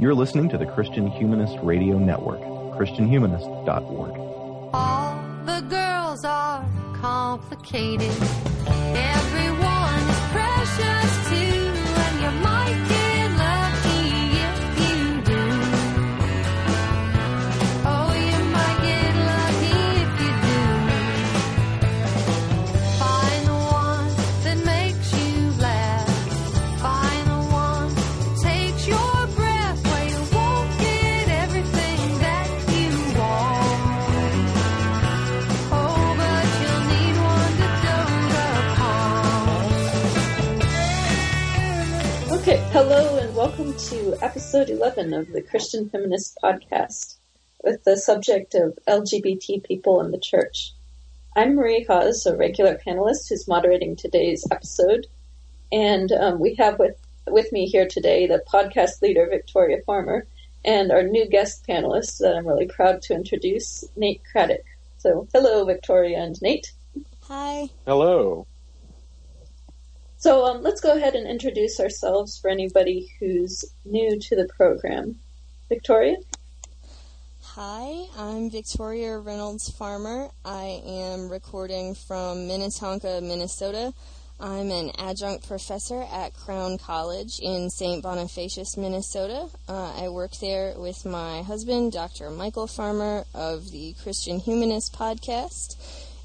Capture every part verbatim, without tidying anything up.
You're listening to the Christian Humanist Radio Network, christian humanist dot org. All the girls are complicated. Everyone is precious too, and you might get lucky if you do. Oh, you might get lucky if you do. Find the one that makes you laugh. Find the one that takes your breath, where you won't get everything that you want. Oh, but you'll need one to dote upon. Okay, hello and welcome to episode eleven of the Christian Feminist Podcast with the subject of L G B T people in the church. I'm Marie Hause, a regular panelist who's moderating today's episode, and um, we have with, with me here today the podcast leader, Victoria Farmer, and our new guest panelist that I'm really proud to introduce, Nate Craddock. So, hello, Victoria and Nate. Hi. Hello. So um, let's go ahead and introduce ourselves for anybody who's new to the program. Victoria? Hi, I'm Victoria Reynolds Farmer. I am recording from Minnetonka, Minnesota. I'm an adjunct professor at Crown College in Saint Bonifacius, Minnesota. Uh, I work there with my husband, Doctor Michael Farmer, of the Christian Humanist Podcast.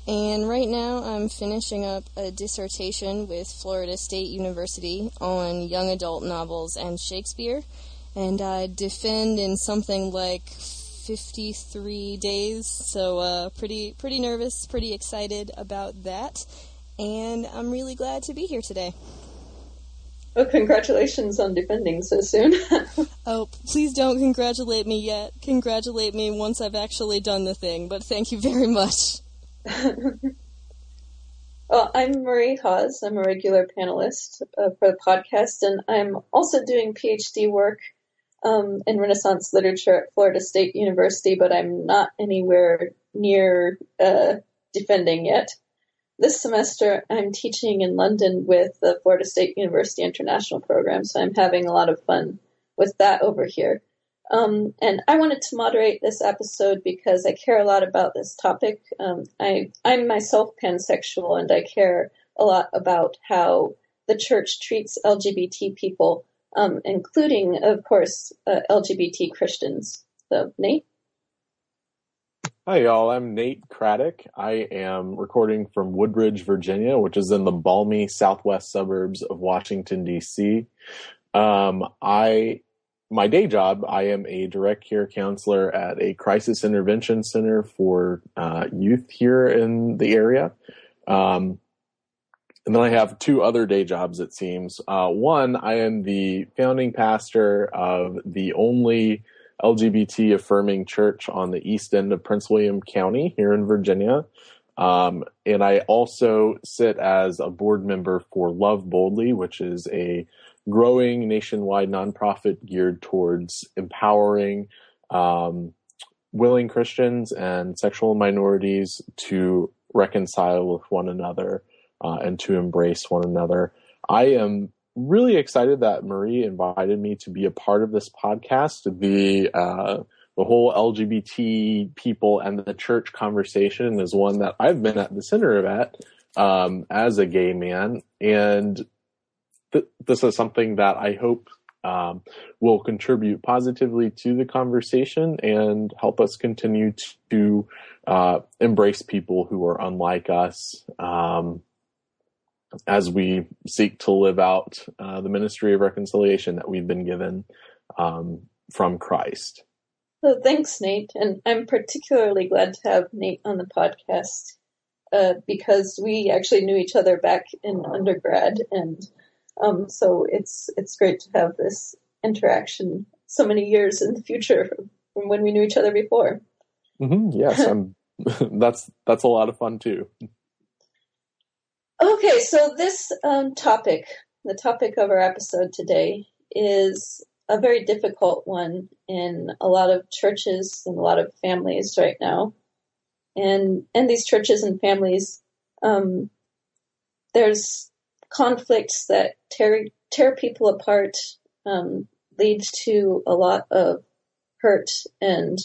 And right now I'm finishing up a dissertation with Florida State University on young adult novels and Shakespeare. And I defend in something like fifty-three days, so uh, pretty pretty nervous, pretty excited about that, and I'm really glad to be here today. Well, congratulations on defending so soon. Oh, please don't congratulate me yet. Congratulate me once I've actually done the thing, but thank you very much. Well, I'm Marie Hause. I'm a regular panelist uh, for the podcast, and I'm also doing PhD work Um, in Renaissance literature at Florida State University, but I'm not anywhere near uh, defending yet. This semester, I'm teaching in London with the Florida State University International Program, so I'm having a lot of fun with that over here. Um, and I wanted to moderate this episode because I care a lot about this topic. Um, I, I'm myself pansexual, and I care a lot about how the church treats L G B T people, Um, including, of course, uh, L G B T Christians. So, Nate? Hi, y'all. I'm Nate Craddock. I am recording from Woodbridge, Virginia, which is in the balmy southwest suburbs of Washington, D C. Um, I, my day job, I am a direct care counselor at a crisis intervention center for uh, youth here in the area. Um And then I have two other day jobs, it seems. Uh, one, I am the founding pastor of the only L G B T affirming church on the east end of Prince William County here in Virginia. Um, and I also sit as a board member for Love Boldly, which is a growing nationwide nonprofit geared towards empowering um, willing Christians and sexual minorities to reconcile with one another, Uh, and to embrace one another. I am really excited that Marie invited me to be a part of this podcast. The uh, the whole L G B T people and the church conversation is one that I've been at the center of at um, as a gay man. And th- this is something that I hope um, will contribute positively to the conversation and help us continue to uh, embrace people who are unlike us, Um as we seek to live out uh, the ministry of reconciliation that we've been given um, from Christ. So thanks, Nate. And I'm particularly glad to have Nate on the podcast uh, because we actually knew each other back in undergrad. And um, so it's it's great to have this interaction so many years in the future from when we knew each other before. Mm-hmm. Yes, I'm, that's that's a lot of fun, too. Okay, so this um, topic, the topic of our episode today, is a very difficult one in a lot of churches and a lot of families right now. And in these churches and families, um, there's conflicts that tear, tear people apart, um, leads to a lot of hurt and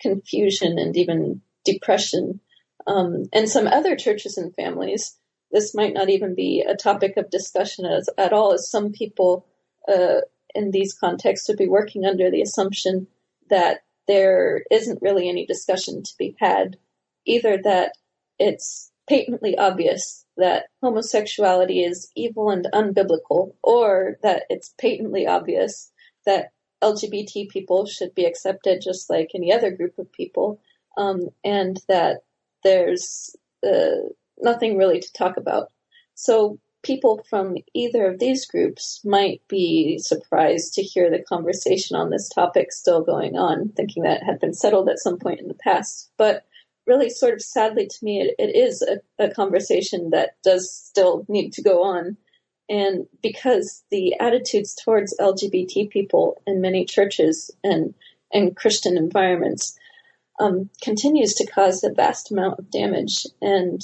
confusion and even depression. Um, and some other churches and families, this might not even be a topic of discussion as, at all, as some people uh, in these contexts would be working under the assumption that there isn't really any discussion to be had, either that it's patently obvious that homosexuality is evil and unbiblical, or that it's patently obvious that L G B T people should be accepted just like any other group of people, um, and that there's uh, nothing really to talk about. So people from either of these groups might be surprised to hear the conversation on this topic still going on, thinking that it had been settled at some point in the past. But really, sort of sadly to me, it, it is a, a conversation that does still need to go on. And because the attitudes towards L G B T people in many churches and, and Christian environments um, continues to cause a vast amount of damage. And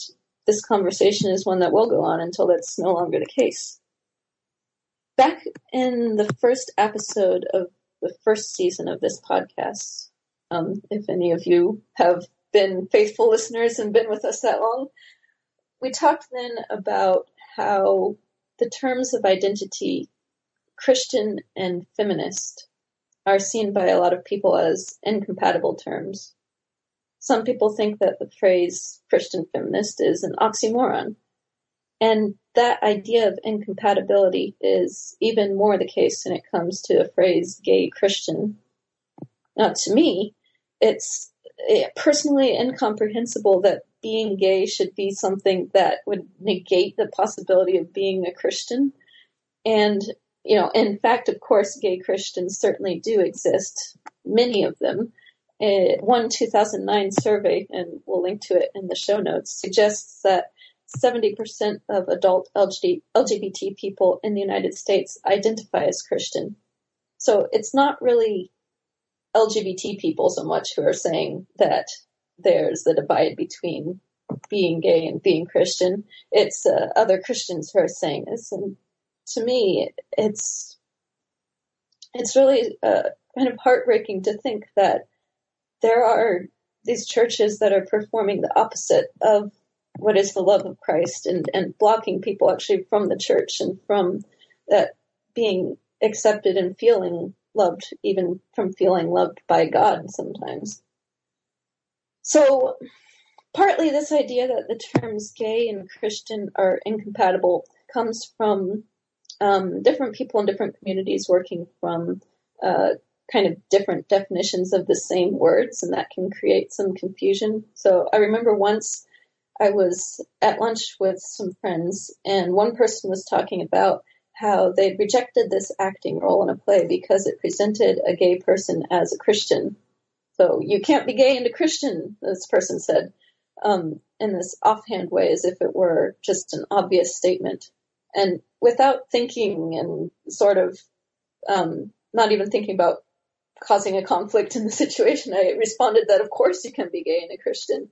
this conversation is one that will go on until that's no longer the case. Back in the first episode of the first season of this podcast, um, if any of you have been faithful listeners and been with us that long, we talked then about how the terms of identity, Christian and feminist, are seen by a lot of people as incompatible terms. Some people think that the phrase Christian feminist is an oxymoron. And that idea of incompatibility is even more the case when it comes to the phrase gay Christian. Now, to me, it's personally incomprehensible that being gay should be something that would negate the possibility of being a Christian. And, you know, in fact, of course, gay Christians certainly do exist, many of them. Uh, one two thousand nine survey, and we'll link to it in the show notes, suggests that seventy percent of adult L G B T people in the United States identify as Christian. So it's not really L G B T people so much who are saying that there's the divide between being gay and being Christian. It's uh, other Christians who are saying this. And to me, it's it's really uh, kind of heartbreaking to think that there are these churches that are performing the opposite of what is the love of Christ and, and blocking people actually from the church and from that being accepted and feeling loved, even from feeling loved by God sometimes. So partly this idea that the terms gay and Christian are incompatible comes from um, different people in different communities working from uh, kind of different definitions of the same words, and that can create some confusion. So I remember once I was at lunch with some friends, and one person was talking about how they rejected this acting role in a play because it presented a gay person as a Christian. So you can't be gay and a Christian, this person said, um, in this offhand way, as if it were just an obvious statement. And without thinking and sort of um, not even thinking about causing a conflict in the situation, I responded that, of course, you can be gay and a Christian.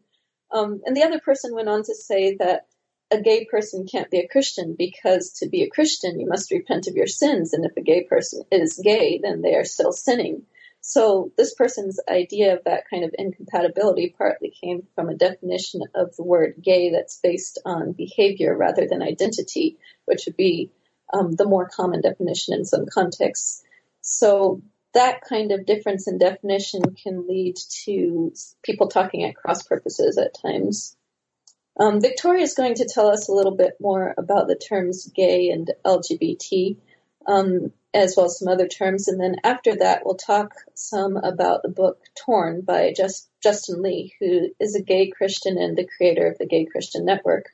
Um, and the other person went on to say that a gay person can't be a Christian because to be a Christian, you must repent of your sins. And if a gay person is gay, then they are still sinning. So this person's idea of that kind of incompatibility partly came from a definition of the word gay that's based on behavior rather than identity, which would be um, the more common definition in some contexts. So that kind of difference in definition can lead to people talking at cross purposes at times. Um, Victoria is going to tell us a little bit more about the terms gay and L G B T, um, as well as some other terms. And then after that, we'll talk some about the book Torn by Just, Justin Lee, who is a gay Christian and the creator of the Gay Christian Network,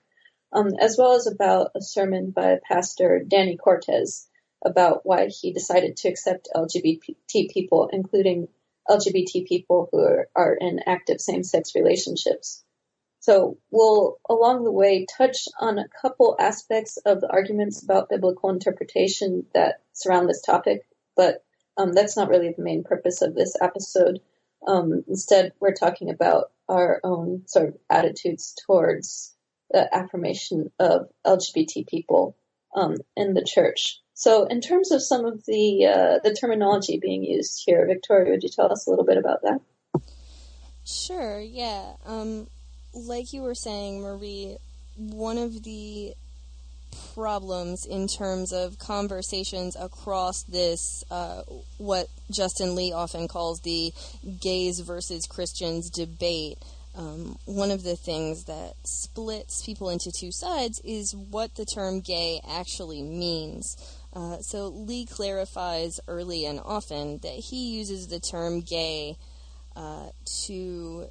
um, as well as about a sermon by Pastor Danny Cortez about why he decided to accept L G B T people, including L G B T people who are, are in active same-sex relationships. So we'll, along the way, touch on a couple aspects of the arguments about biblical interpretation that surround this topic, but um, that's not really the main purpose of this episode. Um, instead, we're talking about our own sort of attitudes towards the affirmation of L G B T people um, in the church. So in terms of some of the uh, the terminology being used here, Victoria, would you tell us a little bit about that? Sure, yeah. Um, like you were saying, Marie, one of the problems in terms of conversations across this, uh, what Justin Lee often calls the gays versus Christians debate, um, one of the things that splits people into two sides is what the term gay actually means. Uh, so Lee clarifies early and often that he uses the term gay uh, to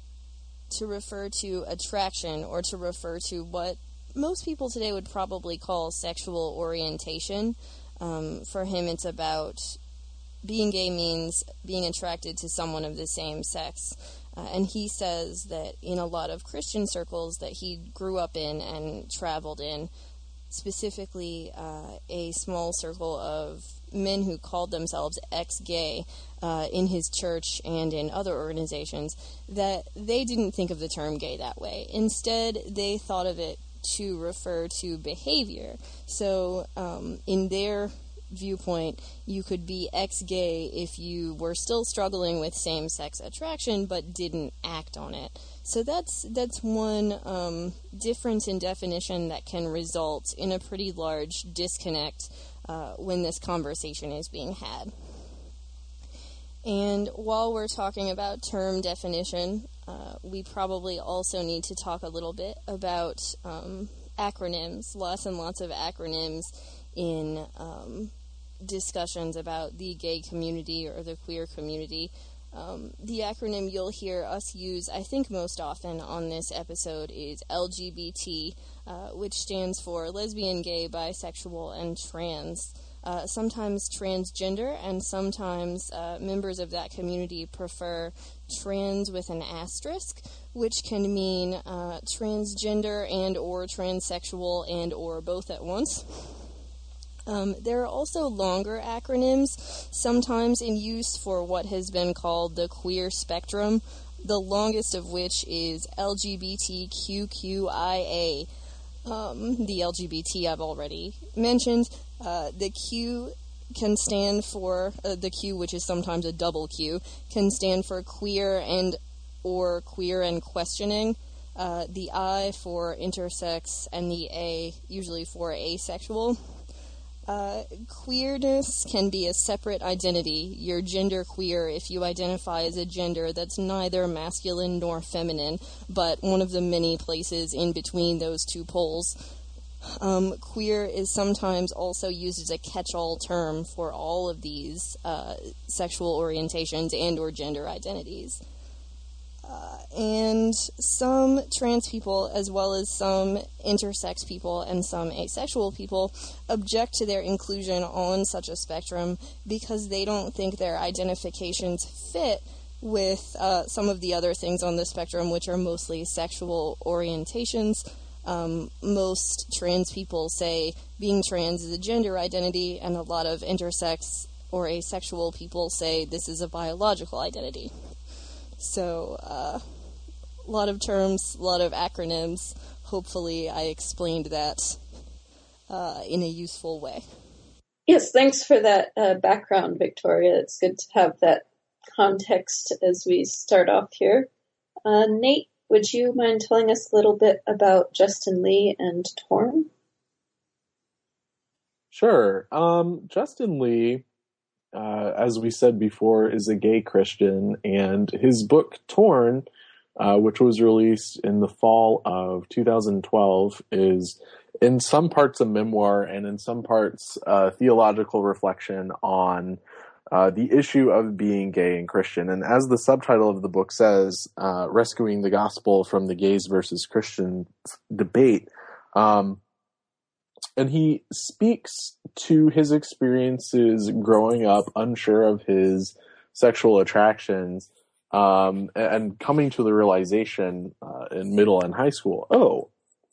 to refer to attraction, or to refer to what most people today would probably call sexual orientation. Um, for him, it's about being gay means being attracted to someone of the same sex. Uh, and he says that in a lot of Christian circles that he grew up in and traveled in, specifically uh, a small circle of men who called themselves ex-gay uh, in his church and in other organizations, that they didn't think of the term gay that way. Instead, they thought of it to refer to behavior. So, um, in their viewpoint, you could be ex-gay if you were still struggling with same-sex attraction but didn't act on it. So that's that's one um, difference in definition that can result in a pretty large disconnect uh, when this conversation is being had. And while we're talking about term definition, uh, we probably also need to talk a little bit about um, acronyms, lots and lots of acronyms in um, discussions about the gay community or the queer community. Um, the acronym you'll hear us use, I think most often on this episode, is L G B T, uh, which stands for lesbian, gay, bisexual, and trans. Uh, sometimes transgender, and sometimes uh, members of that community prefer trans with an asterisk, which can mean uh, transgender and or transsexual and or both at once. Um, there are also longer acronyms, sometimes in use for what has been called the queer spectrum, the longest of which is L G B T Q Q I A. Um, the L G B T I've already mentioned. Uh, the Q can stand for, uh, the Q, which is sometimes a double Q, can stand for queer and or queer and questioning. Uh, the I for intersex, and the A usually for asexual. Uh, queerness can be a separate identity. You're gender queer if you identify as a gender that's neither masculine nor feminine, but one of the many places in between those two poles. Um, queer is sometimes also used as a catch-all term for all of these uh, sexual orientations and or gender identities. Uh, and some trans people, as well as some intersex people and some asexual people, object to their inclusion on such a spectrum because they don't think their identifications fit with uh, some of the other things on the spectrum, which are mostly sexual orientations. Um, most trans people say being trans is a gender identity, and a lot of intersex or asexual people say this is a biological identity. So, uh, a lot of terms, a lot of acronyms. Hopefully I explained that uh, in a useful way. Yes, thanks for that uh, background, Victoria. It's good to have that context as we start off here. Uh, Nate, would you mind telling us a little bit about Justin Lee and Torn? Sure. Um, Justin Lee, Uh, as we said before, is a gay Christian, and his book Torn, uh, which was released in the fall of two thousand twelve, is in some parts a memoir and in some parts a theological reflection on uh, the issue of being gay and Christian. And as the subtitle of the book says, uh, Rescuing the Gospel from the Gays versus Christian Debate, um, and he speaks to his experiences growing up unsure of his sexual attractions, um, and coming to the realization uh, in middle and high school, oh,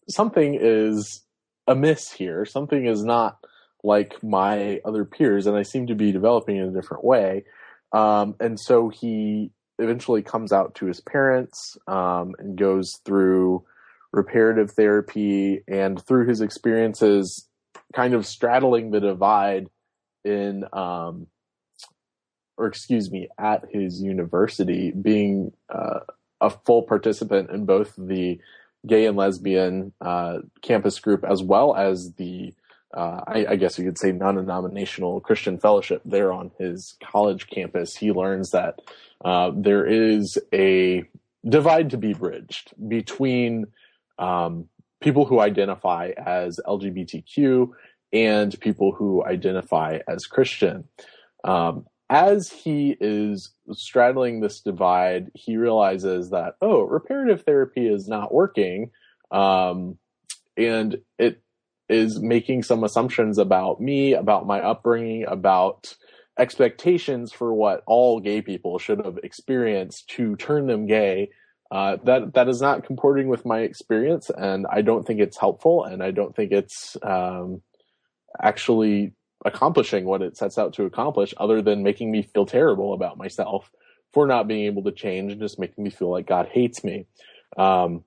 something is amiss here. Something is not like my other peers, and I seem to be developing in a different way. Um, and so he eventually comes out to his parents um, and goes through reparative therapy, and through his experiences kind of straddling the divide in, um, or excuse me, at his university, being uh, a full participant in both the gay and lesbian uh, campus group, as well as the, uh, I, I guess you could say, non-denominational Christian fellowship there on his college campus. He learns that uh, there is a divide to be bridged between um, people who identify as L G B T Q and people who identify as Christian. Um, As he is straddling this divide, he realizes that, oh, reparative therapy is not working, um, and it is making some assumptions about me, about my upbringing, about expectations for what all gay people should have experienced to turn them gay. Uh, that that is not comporting with my experience, and I don't think it's helpful, and I don't think it's um, actually accomplishing what it sets out to accomplish, other than making me feel terrible about myself for not being able to change and just making me feel like God hates me. Um,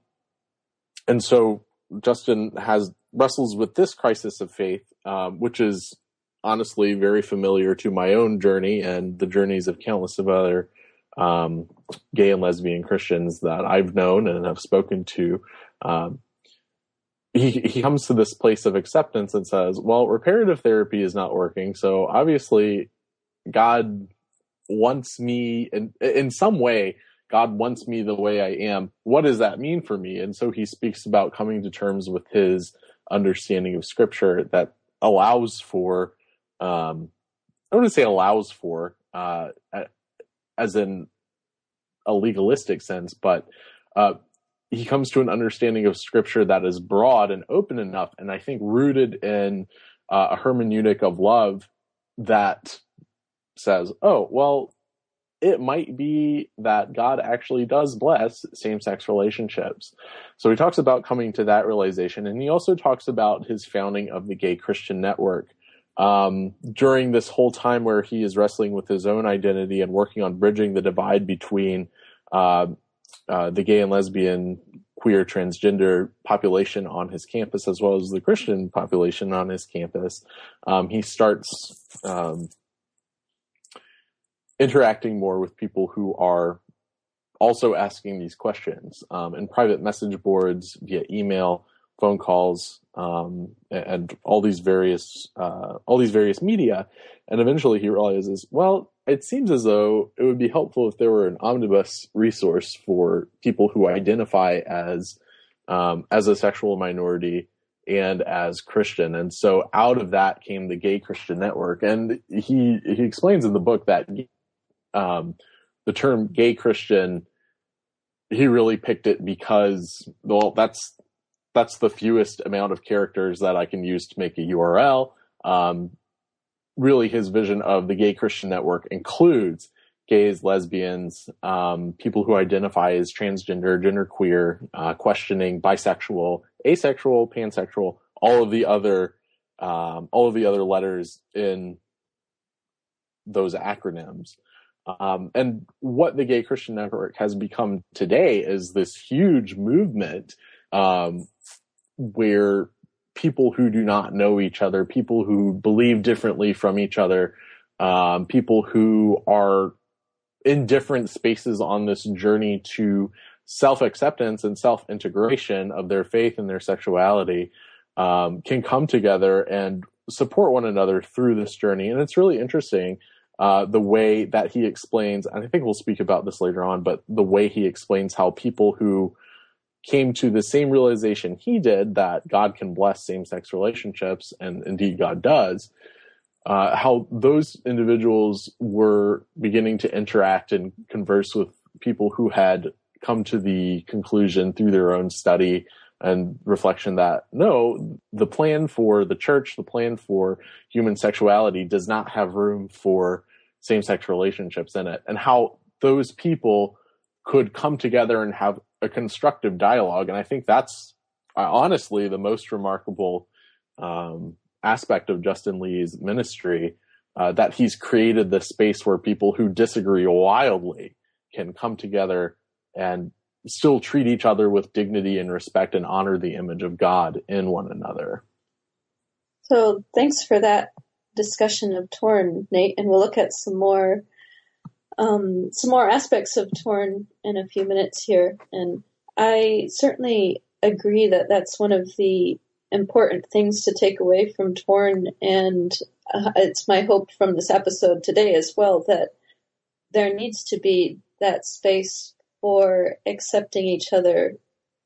and so Justin has wrestles with this crisis of faith, um, which is honestly very familiar to my own journey and the journeys of countless of other um, gay and lesbian Christians that I've known and have spoken to. Um, He, he comes to this place of acceptance and says, well, reparative therapy is not working, so obviously God wants me, in, in some way, God wants me the way I am. What does that mean for me? And so he speaks about coming to terms with his understanding of Scripture that allows for, um, I wouldn't say allows for, uh, as in a legalistic sense, but uh he comes to an understanding of Scripture that is broad and open enough, and I think rooted in uh, a hermeneutic of love that says, oh, well, it might be that God actually does bless same-sex relationships. So he talks about coming to that realization, and he also talks about his founding of the Gay Christian Network. Um, during this whole time where he is wrestling with his own identity and working on bridging the divide between uh, Uh, the gay and lesbian, queer, transgender population on his campus, as well as the Christian population on his campus, um, he starts um, interacting more with people who are also asking these questions um, in private message boards, via email, phone calls, um, and all these various uh, all these various media. And eventually, he realizes, well, it seems as though it would be helpful if there were an omnibus resource for people who identify as um, as a sexual minority and as Christian. And so out of that came the Gay Christian Network. And he he explains in the book that um, the term gay Christian, he really picked it because, well, that's that's the fewest amount of characters that I can use to make a U R L. Um Really, his vision of the Gay Christian Network includes gays, lesbians, um, people who identify as transgender, genderqueer, uh, questioning, bisexual, asexual, pansexual, all of the other, um, all of the other letters in those acronyms. Um, and what the Gay Christian Network has become today is this huge movement um, where people who do not know each other, people who believe differently from each other, um, people who are in different spaces on this journey to self-acceptance and self-integration of their faith and their sexuality, um, can come together and support one another through this journey. And it's really interesting uh, the way that he explains, and I think we'll speak about this later on, but the way he explains how people who came to the same realization he did, that God can bless same-sex relationships, and indeed God does, uh, how those individuals were beginning to interact and converse with people who had come to the conclusion through their own study and reflection that, no, the plan for the church, the plan for human sexuality does not have room for same-sex relationships in it, and how those people could come together and have a constructive dialogue. And I think that's uh, honestly the most remarkable um, aspect of Justin Lee's ministry, uh, that he's created this space where people who disagree wildly can come together and still treat each other with dignity and respect and honor the image of God in one another. So thanks for that discussion of Torn, Nate, and we'll look at some more um, some more aspects of Torn in a few minutes here. And I certainly agree that that's one of the important things to take away from Torn, and uh, it's my hope from this episode today as well that there needs to be that space for accepting each other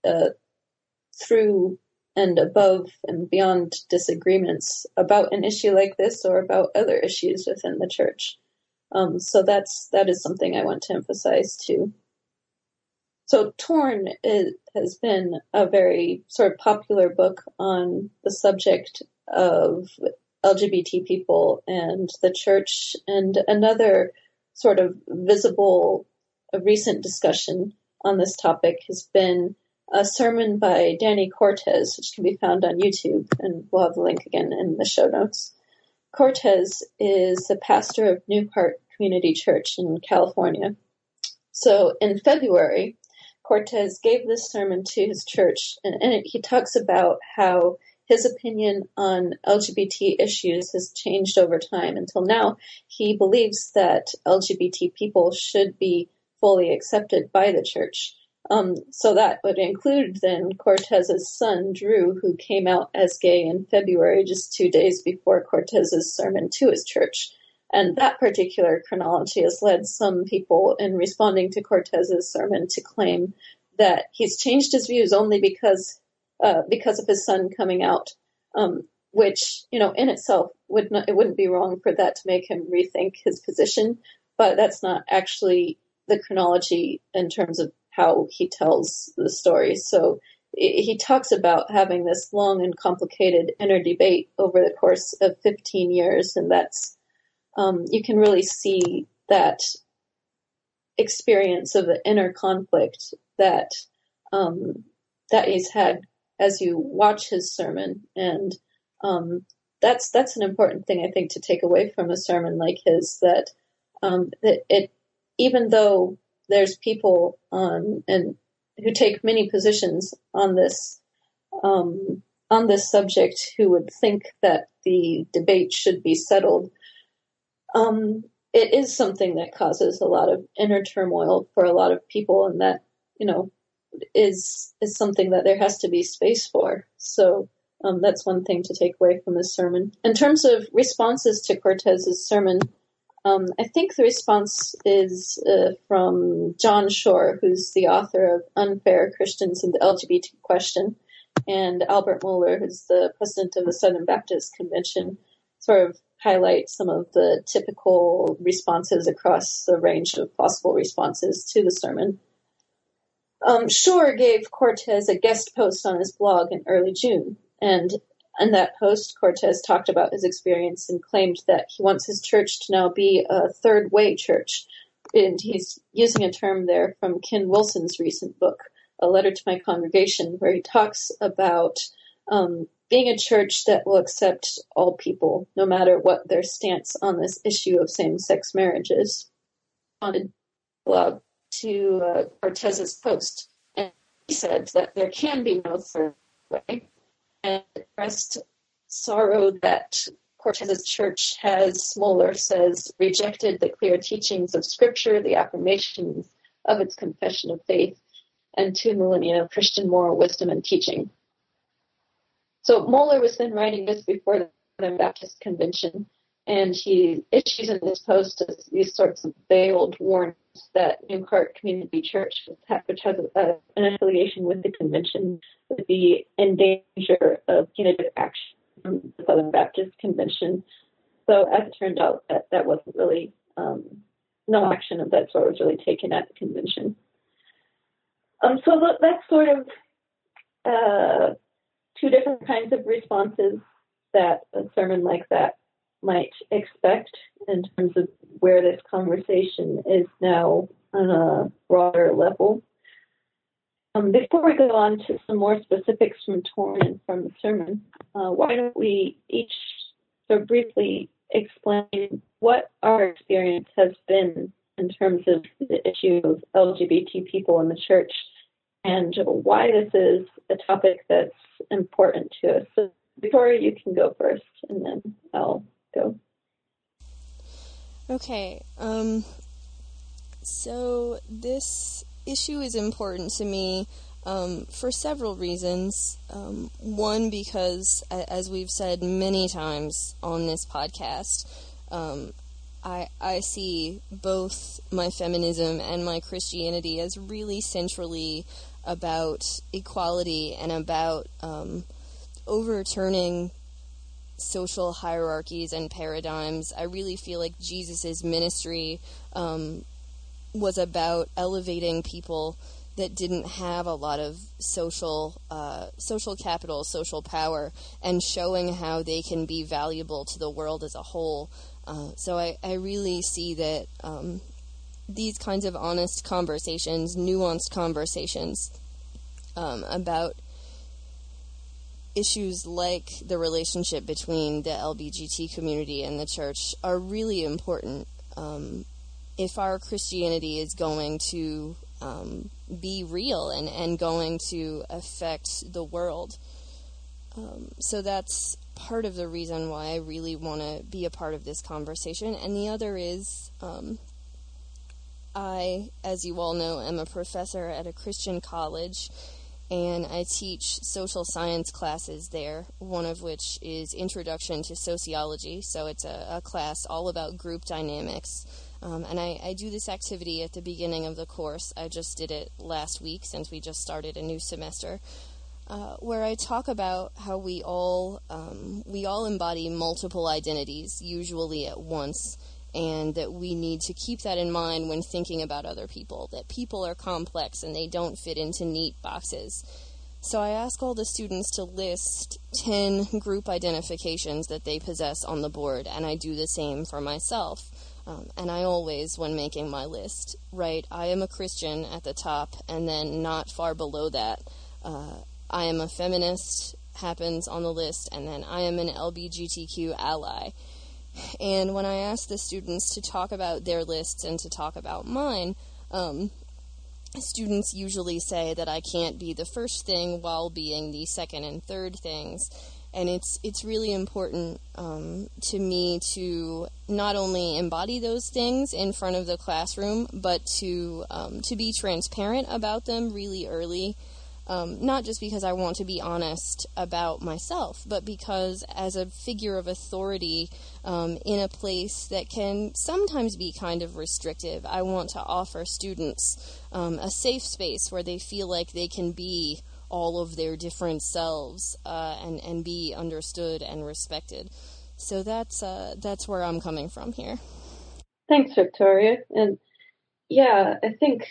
uh, through and above and beyond disagreements about an issue like this or about other issues within the church. Um, so that's that is something I want to emphasize too. So Torn is, has been a very sort of popular book on the subject of L G B T people and the church. And another sort of visible a recent discussion on this topic has been a sermon by Danny Cortez, which can be found on YouTube, and we'll have the link again in the show notes. Cortez is the pastor of New Park Community Church in California. So in February, Cortez gave this sermon to his church, and, and he talks about how his opinion on L G B T issues has changed over time. Until now, he believes that L G B T people should be fully accepted by the church. Um, so that would include then Cortez's son, Drew, who came out as gay in February, just two days before Cortez's sermon to his church. And that particular chronology has led some people in responding to Cortez's sermon to claim that he's changed his views only because uh, because of his son coming out, um, which, you know, in itself, would not, it wouldn't be wrong for that to make him rethink his position, but that's not actually the chronology in terms of how he tells the story. So he talks about having this long and complicated inner debate over the course of fifteen years. And that's, um, you can really see that experience of the inner conflict that, um, that he's had as you watch his sermon. And, um, that's, that's an important thing I think to take away from a sermon like his, that, um, that it, even though there's people um, and who take many positions on this um, on this subject who would think that the debate should be settled. Um, it is something that causes a lot of inner turmoil for a lot of people, and that, you know, is is something that there has to be space for. So um, that's one thing to take away from this sermon. In terms of responses to Cortez's sermon, Um, I think the response is uh, from John Shore, who's the author of Unfair Christians and the L G B T Question, and Albert Mueller, who's the president of the Southern Baptist Convention, sort of highlight some of the typical responses across the range of possible responses to the sermon. Um, Shore gave Cortez a guest post on his blog in early June, and In that post, Cortez talked about his experience and claimed that he wants his church to now be a third-way church. And he's using a term there from Ken Wilson's recent book, A Letter to My Congregation, where he talks about um, being a church that will accept all people, no matter what their stance on this issue of same-sex marriage is. On blog to uh, Cortez's post, and he said that there can be no third way, and expressed sorrow that Cortez's church has, Mueller says, rejected the clear teachings of Scripture, the affirmations of its confession of faith, and two millennia of Christian moral wisdom and teaching. So Mueller was then writing this before the Southern Baptist Convention, and he issues in this post these sorts of veiled warnings that New Park Community Church, which has a, an affiliation with the convention, would be in danger of punitive action from the Southern Baptist Convention. So as it turned out, that, that wasn't really, um, no action of that sort was really taken at the convention. Um, so that's sort of uh, two different kinds of responses that a sermon like that might expect in terms of where this conversation is now on a broader level. Um, before we go on to some more specifics from Torn and from the sermon, uh, why don't we each sort of briefly explain what our experience has been in terms of the issue of L G B T people in the church and why this is a topic that's important to us. So Victoria, you can go first, and then I'll go. Okay, um, so this issue is important to me um, for several reasons. Um, one, because, as we've said many times on this podcast, um, I, I see both my feminism and my Christianity as really centrally about equality and about um, overturning social hierarchies and paradigms. I really feel like Jesus's ministry um, was about elevating people that didn't have a lot of social uh, social capital, social power, and showing how they can be valuable to the world as a whole. Uh, so I, I really see that um, these kinds of honest conversations, nuanced conversations um, about issues like the relationship between the L G B T community and the church are really important. Um, if our Christianity is going to um, be real and, and going to affect the world. Um, so that's part of the reason why I really want to be a part of this conversation. And the other is, um, I, as you all know, am a professor at a Christian college, and I teach social science classes there, one of which is Introduction to Sociology, so it's a, a class all about group dynamics. Um, and I, I do this activity at the beginning of the course. I just did it last week since we just started a new semester, uh, where I talk about how we all um, we all embody multiple identities, usually at once, and that we need to keep that in mind when thinking about other people, that people are complex and they don't fit into neat boxes. So I ask all the students to list ten group identifications that they possess on the board, and I do the same for myself. Um, and I always, when making my list, write, I am a Christian at the top, and then not far below that, uh, I am a feminist happens on the list, and then I am an L G B T Q ally. And when I asked the students to talk about their lists and to talk about mine, um, students usually say that I can't be the first thing while being the second and third things. And it's it's really important um, to me to not only embody those things in front of the classroom, but to um, to be transparent about them really early. Um, not just because I want to be honest about myself, but because as a figure of authority um, in a place that can sometimes be kind of restrictive, I want to offer students um, a safe space where they feel like they can be all of their different selves uh, and, and be understood and respected. So that's uh, that's where I'm coming from here. Thanks, Victoria. And yeah, I think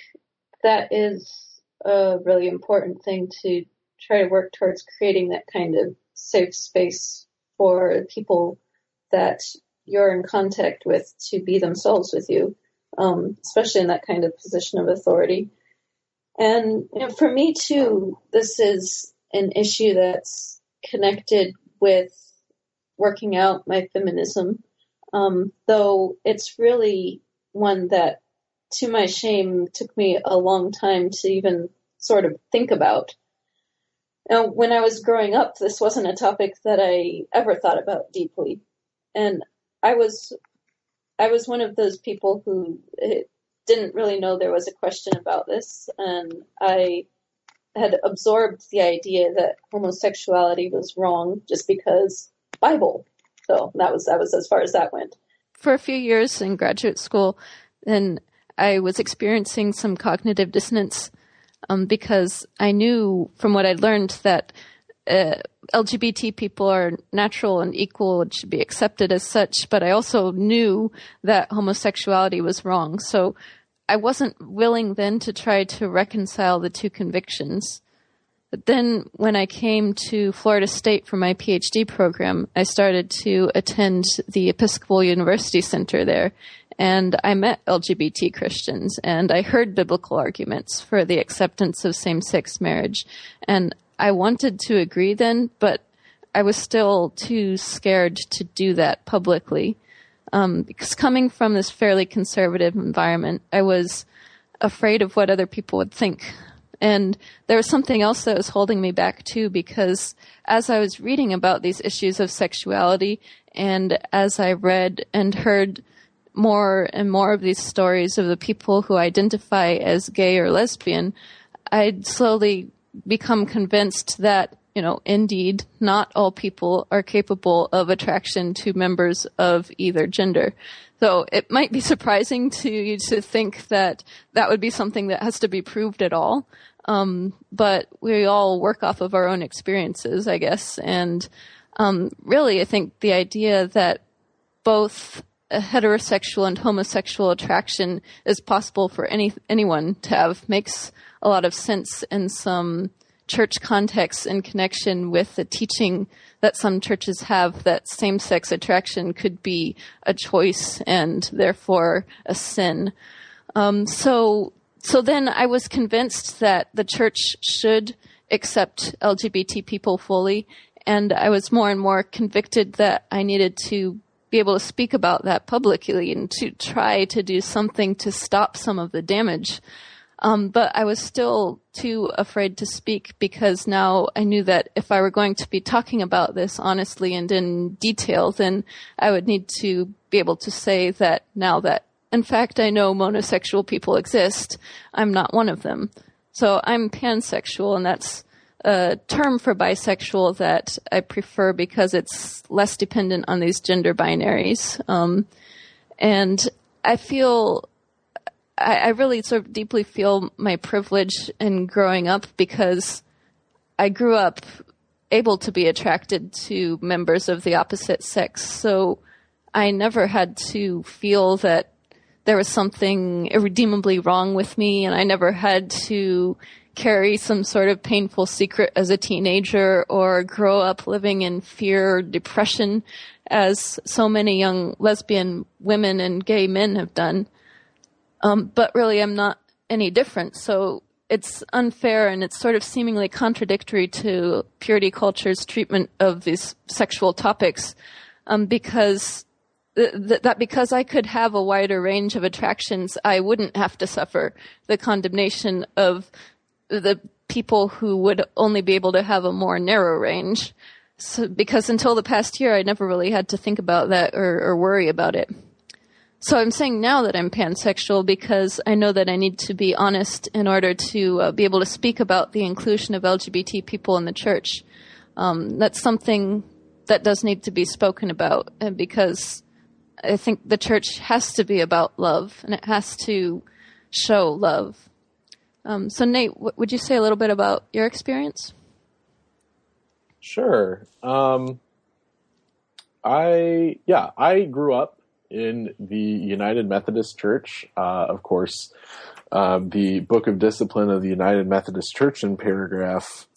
that is a really important thing to try to work towards, creating that kind of safe space for people that you're in contact with to be themselves with you, um, especially in that kind of position of authority. And you know, for me too, this is an issue that's connected with working out my feminism, um, though it's really one that, to my shame, took me a long time to even sort of think about. Now, when I was growing up, this wasn't a topic that I ever thought about deeply. And I was, I was one of those people who didn't really know there was a question about this. And I had absorbed the idea that homosexuality was wrong just because Bible. So that was, that was as far as that went. For a few years in graduate school, and I was experiencing some cognitive dissonance um, because I knew from what I learned that uh, L G B T people are natural and equal and should be accepted as such, but I also knew that homosexuality was wrong. So I wasn't willing then to try to reconcile the two convictions. But then when I came to Florida State for my PhD program, I started to attend the Episcopal University Center there. And I met L G B T Christians, and I heard biblical arguments for the acceptance of same-sex marriage. And I wanted to agree then, but I was still too scared to do that publicly. Um, because coming from this fairly conservative environment, I was afraid of what other people would think. And there was something else that was holding me back too, because as I was reading about these issues of sexuality And as I read and heard more and more of these stories of the people who identify as gay or lesbian, I'd slowly become convinced that, you know, indeed, not all people are capable of attraction to members of either gender. So it might be surprising to you to think that that would be something that has to be proved at all. Um, but we all work off of our own experiences, I guess. And um, really, I think the idea that both a heterosexual and homosexual attraction is possible for any anyone to have makes a lot of sense in some church contexts in connection with the teaching that some churches have that same-sex attraction could be a choice and therefore a sin. Um, so, so then I was convinced that the church should accept L G B T people fully, and I was more and more convicted that I needed to be able to speak about that publicly and to try to do something to stop some of the damage. Um, but I was still too afraid to speak because now I knew that if I were going to be talking about this honestly and in detail, then I would need to be able to say that now that, in fact, I know monosexual people exist, I'm not one of them. So I'm pansexual, and that's a term for bisexual that I prefer because it's less dependent on these gender binaries. Um, and I feel... I really sort of deeply feel my privilege in growing up because I grew up able to be attracted to members of the opposite sex. So I never had to feel that there was something irredeemably wrong with me, and I never had to carry some sort of painful secret as a teenager or grow up living in fear or depression as so many young lesbian women and gay men have done. Um, but really, I'm not any different. So it's unfair, and it's sort of seemingly contradictory to purity culture's treatment of these sexual topics, um, because th- th- that because I could have a wider range of attractions, I wouldn't have to suffer the condemnation of the people who would only be able to have a more narrow range. So, because until the past year, I never really had to think about that or, or worry about it. So I'm saying now that I'm pansexual because I know that I need to be honest in order to uh, be able to speak about the inclusion of L G B T people in the church. Um, that's something that does need to be spoken about, and because I think the church has to be about love, and it has to show love. Um, so Nate, w- would you say a little bit about your experience? Sure. Um, I, yeah, I grew up in the United Methodist Church. Uh, of course, uh, the Book of Discipline of the United Methodist Church in paragraph,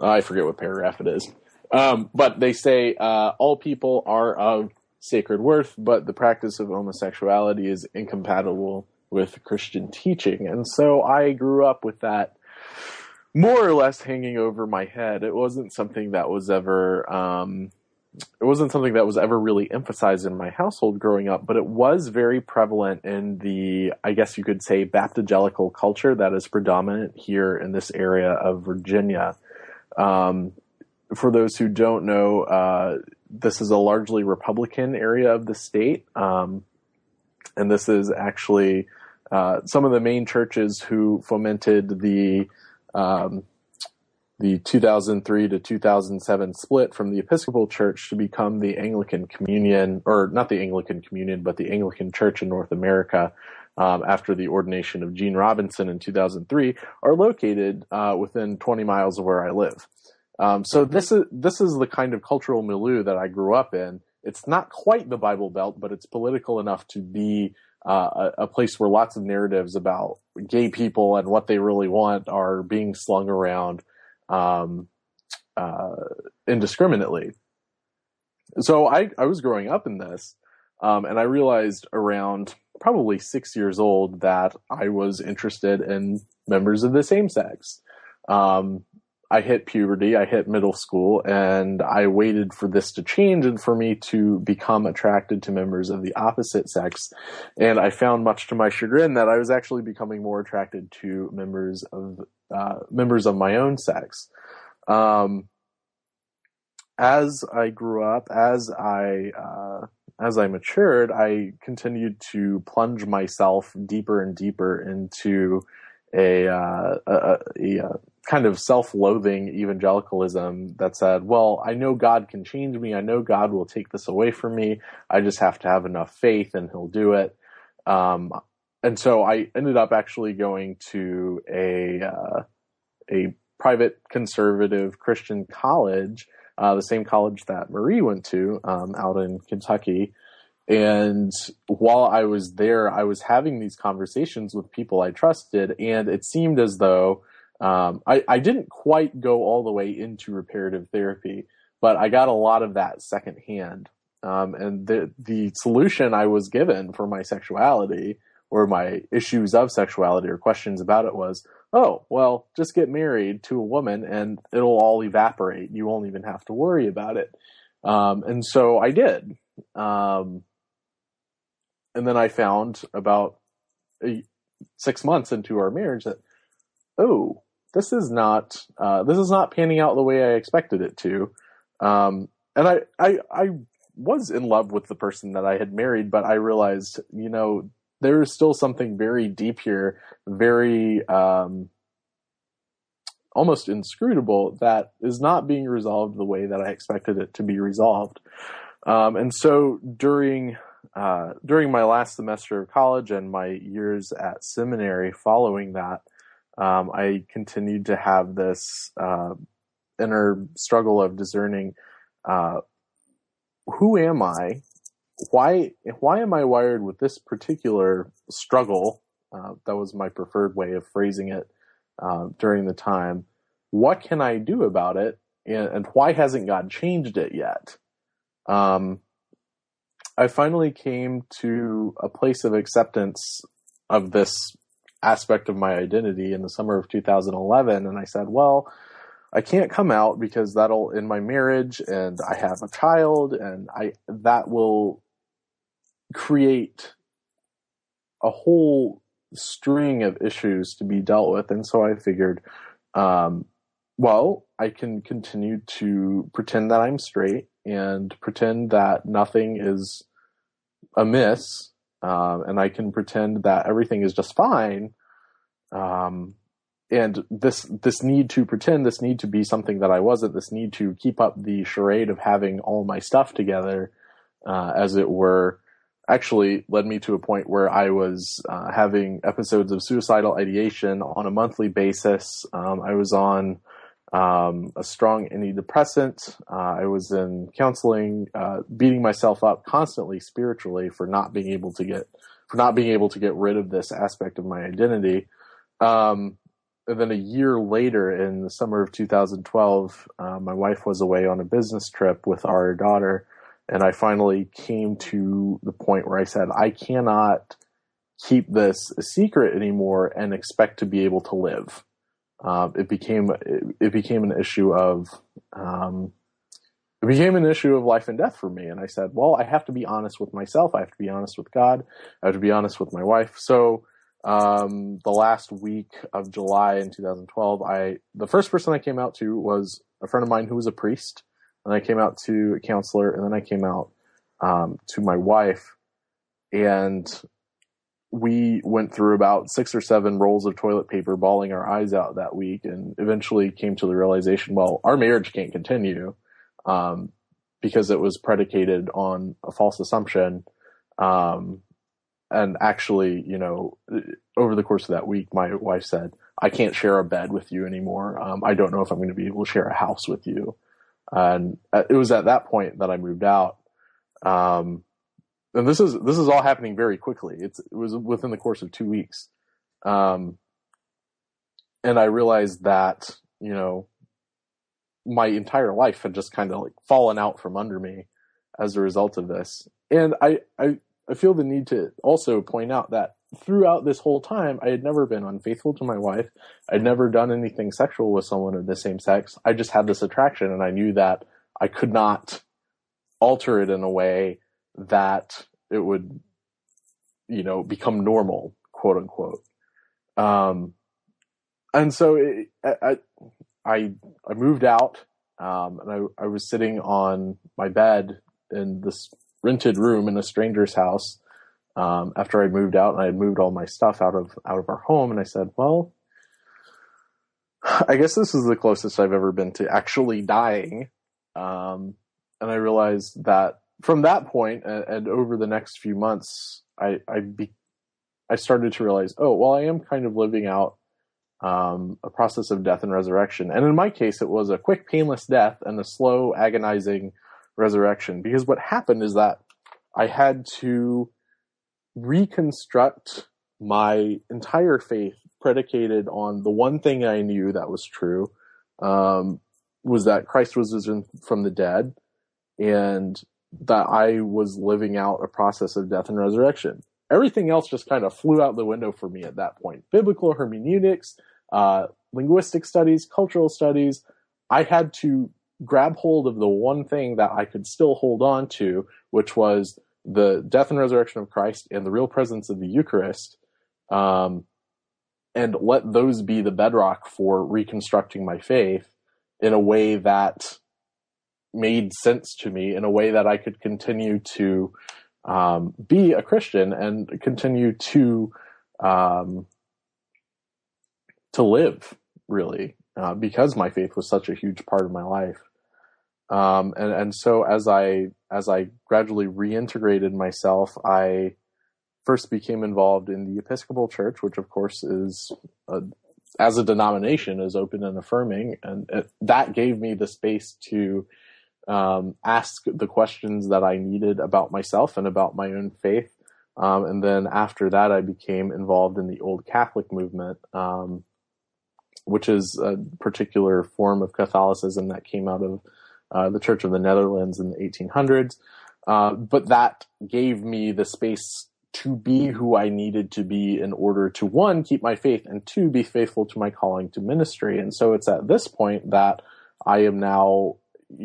I forget what paragraph it is, um, but they say uh, all people are of sacred worth, but the practice of homosexuality is incompatible with Christian teaching. And so I grew up with that more or less hanging over my head. It wasn't something that was ever... Um, It wasn't something that was ever really emphasized in my household growing up, but it was very prevalent in the, I guess you could say, Baptogelical culture that is predominant here in this area of Virginia. Um, for those who don't know, uh, this is a largely Republican area of the state. Um, and this is actually uh, some of the main churches who fomented the... Um, the two thousand three to two thousand seven split from the Episcopal Church to become the Anglican Communion, or not the Anglican Communion, but the Anglican Church in North America, um, after the ordination of Gene Robinson in two thousand three, are located uh, within twenty miles of where I live. Um, so this is this is the kind of cultural milieu that I grew up in. It's not quite the Bible Belt, but it's political enough to be Uh, a, a place where lots of narratives about gay people and what they really want are being slung around um, uh, indiscriminately. So I, I was growing up in this, um, and I realized around probably six years old that I was interested in members of the same sex. Um, I hit puberty, I hit middle school, and I waited for this to change and for me to become attracted to members of the opposite sex. And I found, much to my chagrin, that I was actually becoming more attracted to members of, uh, members of my own sex. Um, as I grew up, as I uh, as I matured, I continued to plunge myself deeper and deeper into a, uh, a, a kind of self-loathing evangelicalism that said, well, I know God can change me. I know God will take this away from me. I just have to have enough faith and he'll do it. Um, and so I ended up actually going to a, uh, a private conservative Christian college, uh, the same college that Marie went to, um, out in Kentucky. And while I was there, I was having these conversations with people I trusted, and it seemed as though um, I, I didn't quite go all the way into reparative therapy, but I got a lot of that secondhand. Um, and the, the solution I was given for my sexuality or my issues of sexuality or questions about it was, oh, well, just get married to a woman and it'll all evaporate. You won't even have to worry about it. Um, and so I did. Um, And then I found about a, six months into our marriage that, oh, this is not uh, this is not panning out the way I expected it to. Um, and I, I I was in love with the person that I had married, but I realized, you know, there is still something very deep here, very um, almost inscrutable that is not being resolved the way that I expected it to be resolved. Um, and so during... Uh, during my last semester of college and my years at seminary following that, um, I continued to have this uh, inner struggle of discerning uh, who am I? Why why am I wired with this particular struggle? Uh, that was my preferred way of phrasing it uh, during the time. What can I do about it? And, and why hasn't God changed it yet? Um I finally came to a place of acceptance of this aspect of my identity in the summer of two thousand eleven. And I said, well, I can't come out because that'll end my marriage and I have a child and I, that will create a whole string of issues to be dealt with. And so I figured, um, well, I can continue to pretend that I'm straight and pretend that nothing is amiss, um, and I can pretend that everything is just fine. Um, and this this need to pretend, this need to be something that I wasn't, this need to keep up the charade of having all my stuff together, uh, as it were, actually led me to a point where I was uh, having episodes of suicidal ideation on a monthly basis. Um, I was on Um, a strong antidepressant. Uh, I was in counseling, uh, beating myself up constantly spiritually for not being able to get, for not being able to get rid of this aspect of my identity. Um, and then a year later in the summer of two thousand twelve, uh, my wife was away on a business trip with our daughter. And I finally came to the point where I said, I cannot keep this a secret anymore and expect to be able to live. Uh, it became it, it became an issue of um, it became an issue of life and death for me, and I said, "Well, I have to be honest with myself. I have to be honest with God. I have to be honest with my wife." So, um, the last week of July in two thousand twelve, I the first person I came out to was a friend of mine who was a priest, and I came out to a counselor, and then I came out um, to my wife, and we went through about six or seven rolls of toilet paper, bawling our eyes out that week, and eventually came to the realization, well, our marriage can't continue, um, because it was predicated on a false assumption. Um, and actually, you know, over the course of that week, my wife said, I can't share a bed with you anymore. Um, I don't know if I'm going to be able to share a house with you. And it was at that point that I moved out. Um, And this is this is all happening very quickly. It's, it was within the course of two weeks, um, and I realized that, you know, my entire life had just kind of like fallen out from under me as a result of this. And I, I I feel the need to also point out that throughout this whole time, I had never been unfaithful to my wife. I'd never done anything sexual with someone of the same sex. I just had this attraction, and I knew that I could not alter it in a way that it would, you know, become normal, quote unquote. Um, and so it, I, I, I moved out, Um, and I, I was sitting on my bed in this rented room in a stranger's house um, after I moved out, and I had moved all my stuff out of out of our home. And I said, well, I guess this is the closest I've ever been to actually dying. Um, and I realized that from that point and, and over the next few months, I I, be, I started to realize, oh, well, I am kind of living out Um, a process of death and resurrection. And in my case, it was a quick, painless death and a slow, agonizing resurrection. Because what happened is that I had to reconstruct my entire faith predicated on the one thing I knew that was true, um, was that Christ was risen from the dead and that I was living out a process of death and resurrection. Everything else just kind of flew out the window for me at that point. Biblical hermeneutics, Uh, linguistic studies, cultural studies. I had to grab hold of the one thing that I could still hold on to, which was the death and resurrection of Christ and the real presence of the Eucharist, um, and let those be the bedrock for reconstructing my faith in a way that made sense to me, in a way that I could continue to um, be a Christian and continue to um, to live, really, uh, because my faith was such a huge part of my life. Um, and, and so as I, as I gradually reintegrated myself, I first became involved in the Episcopal Church, which of course is, a, as a denomination, is open and affirming. And it, that gave me the space to um, ask the questions that I needed about myself and about my own faith. Um, and then after that, I became involved in the Old Catholic movement, um, which is a particular form of Catholicism that came out of uh, the Church of the Netherlands in the eighteen hundreds. Uh, but that gave me the space to be who I needed to be in order to, one, keep my faith, and two, be faithful to my calling to ministry. And so it's at this point that I am now,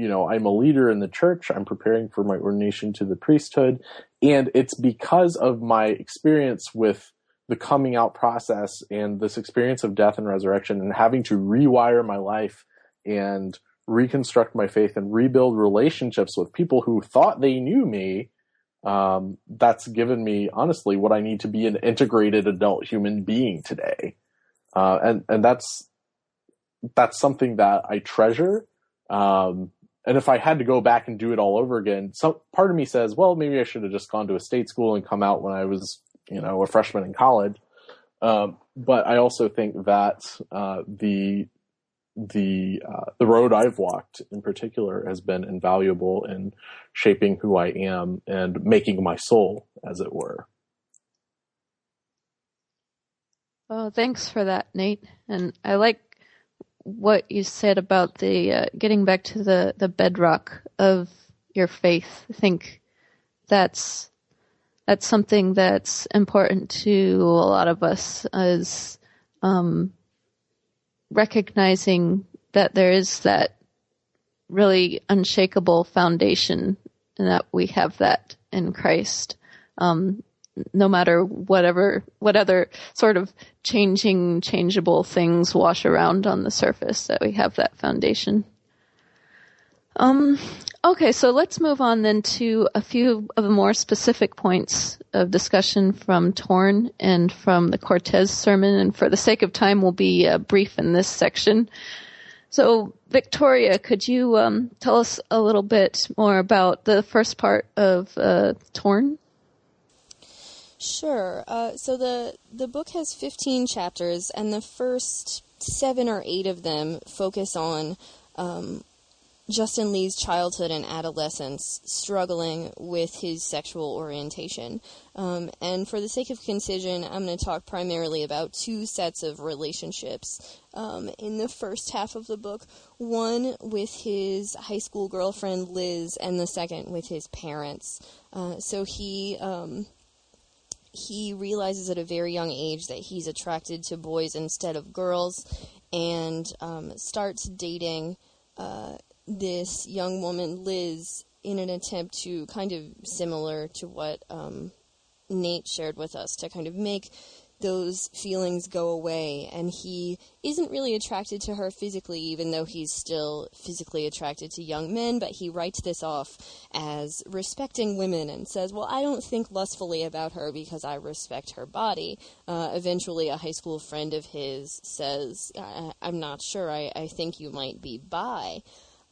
you know, I'm a leader in the church. I'm preparing for my ordination to the priesthood. And it's because of my experience with the coming out process and this experience of death and resurrection and having to rewire my life and reconstruct my faith and rebuild relationships with people who thought they knew me, um, that's given me, honestly, what I need to be an integrated adult human being today. Uh, and, and that's, that's something that I treasure. Um, and if I had to go back and do it all over again, some part of me says, well, maybe I should have just gone to a state school and come out when I was, you know, a freshman in college. Um, but I also think that, uh, the, the, uh, the road I've walked in particular has been invaluable in shaping who I am and making my soul, as it were. Well, thanks for that, Nate. And I like what you said about the uh, getting back to the, the bedrock of your faith. I think that's that's something that's important to a lot of us, is um, recognizing that there is that really unshakable foundation and that we have that in Christ. Um, no matter whatever, what other sort of changing, changeable things wash around on the surface, that we have that foundation. Um, okay, so let's move on then to a few of the more specific points of discussion from Torn and from the Cortez sermon. And for the sake of time, we'll be uh, brief in this section. So, Victoria, could you um, tell us a little bit more about the first part of uh, Torn? Sure. Uh, so the, the book has fifteen chapters, and the first seven or eight of them focus on um, Justin Lee's childhood and adolescence, struggling with his sexual orientation. Um, and for the sake of concision, I'm going to talk primarily about two sets of relationships um, in the first half of the book, one with his high school girlfriend, Liz, and the second with his parents. Uh, so he... Um, He realizes at a very young age that he's attracted to boys instead of girls, and um, starts dating uh, this young woman, Liz, in an attempt to kind of, similar to what um, Nate shared with us, to kind of make those feelings go away, and he isn't really attracted to her physically, even though he's still physically attracted to young men, but he writes this off as respecting women and says, well, I don't think lustfully about her because I respect her body. Uh, eventually, a high school friend of his says, I- I'm not sure, I-, I think you might be bi.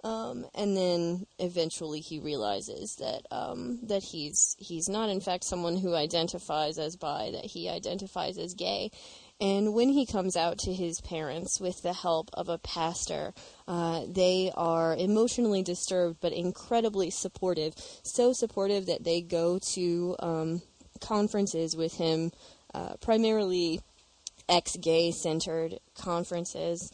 Um, and then eventually he realizes that um, that he's he's not in fact someone who identifies as bi, that he identifies as gay. And when he comes out to his parents with the help of a pastor, uh, they are emotionally disturbed but incredibly supportive, so supportive that they go to um, conferences with him, uh, primarily ex-gay-centered conferences.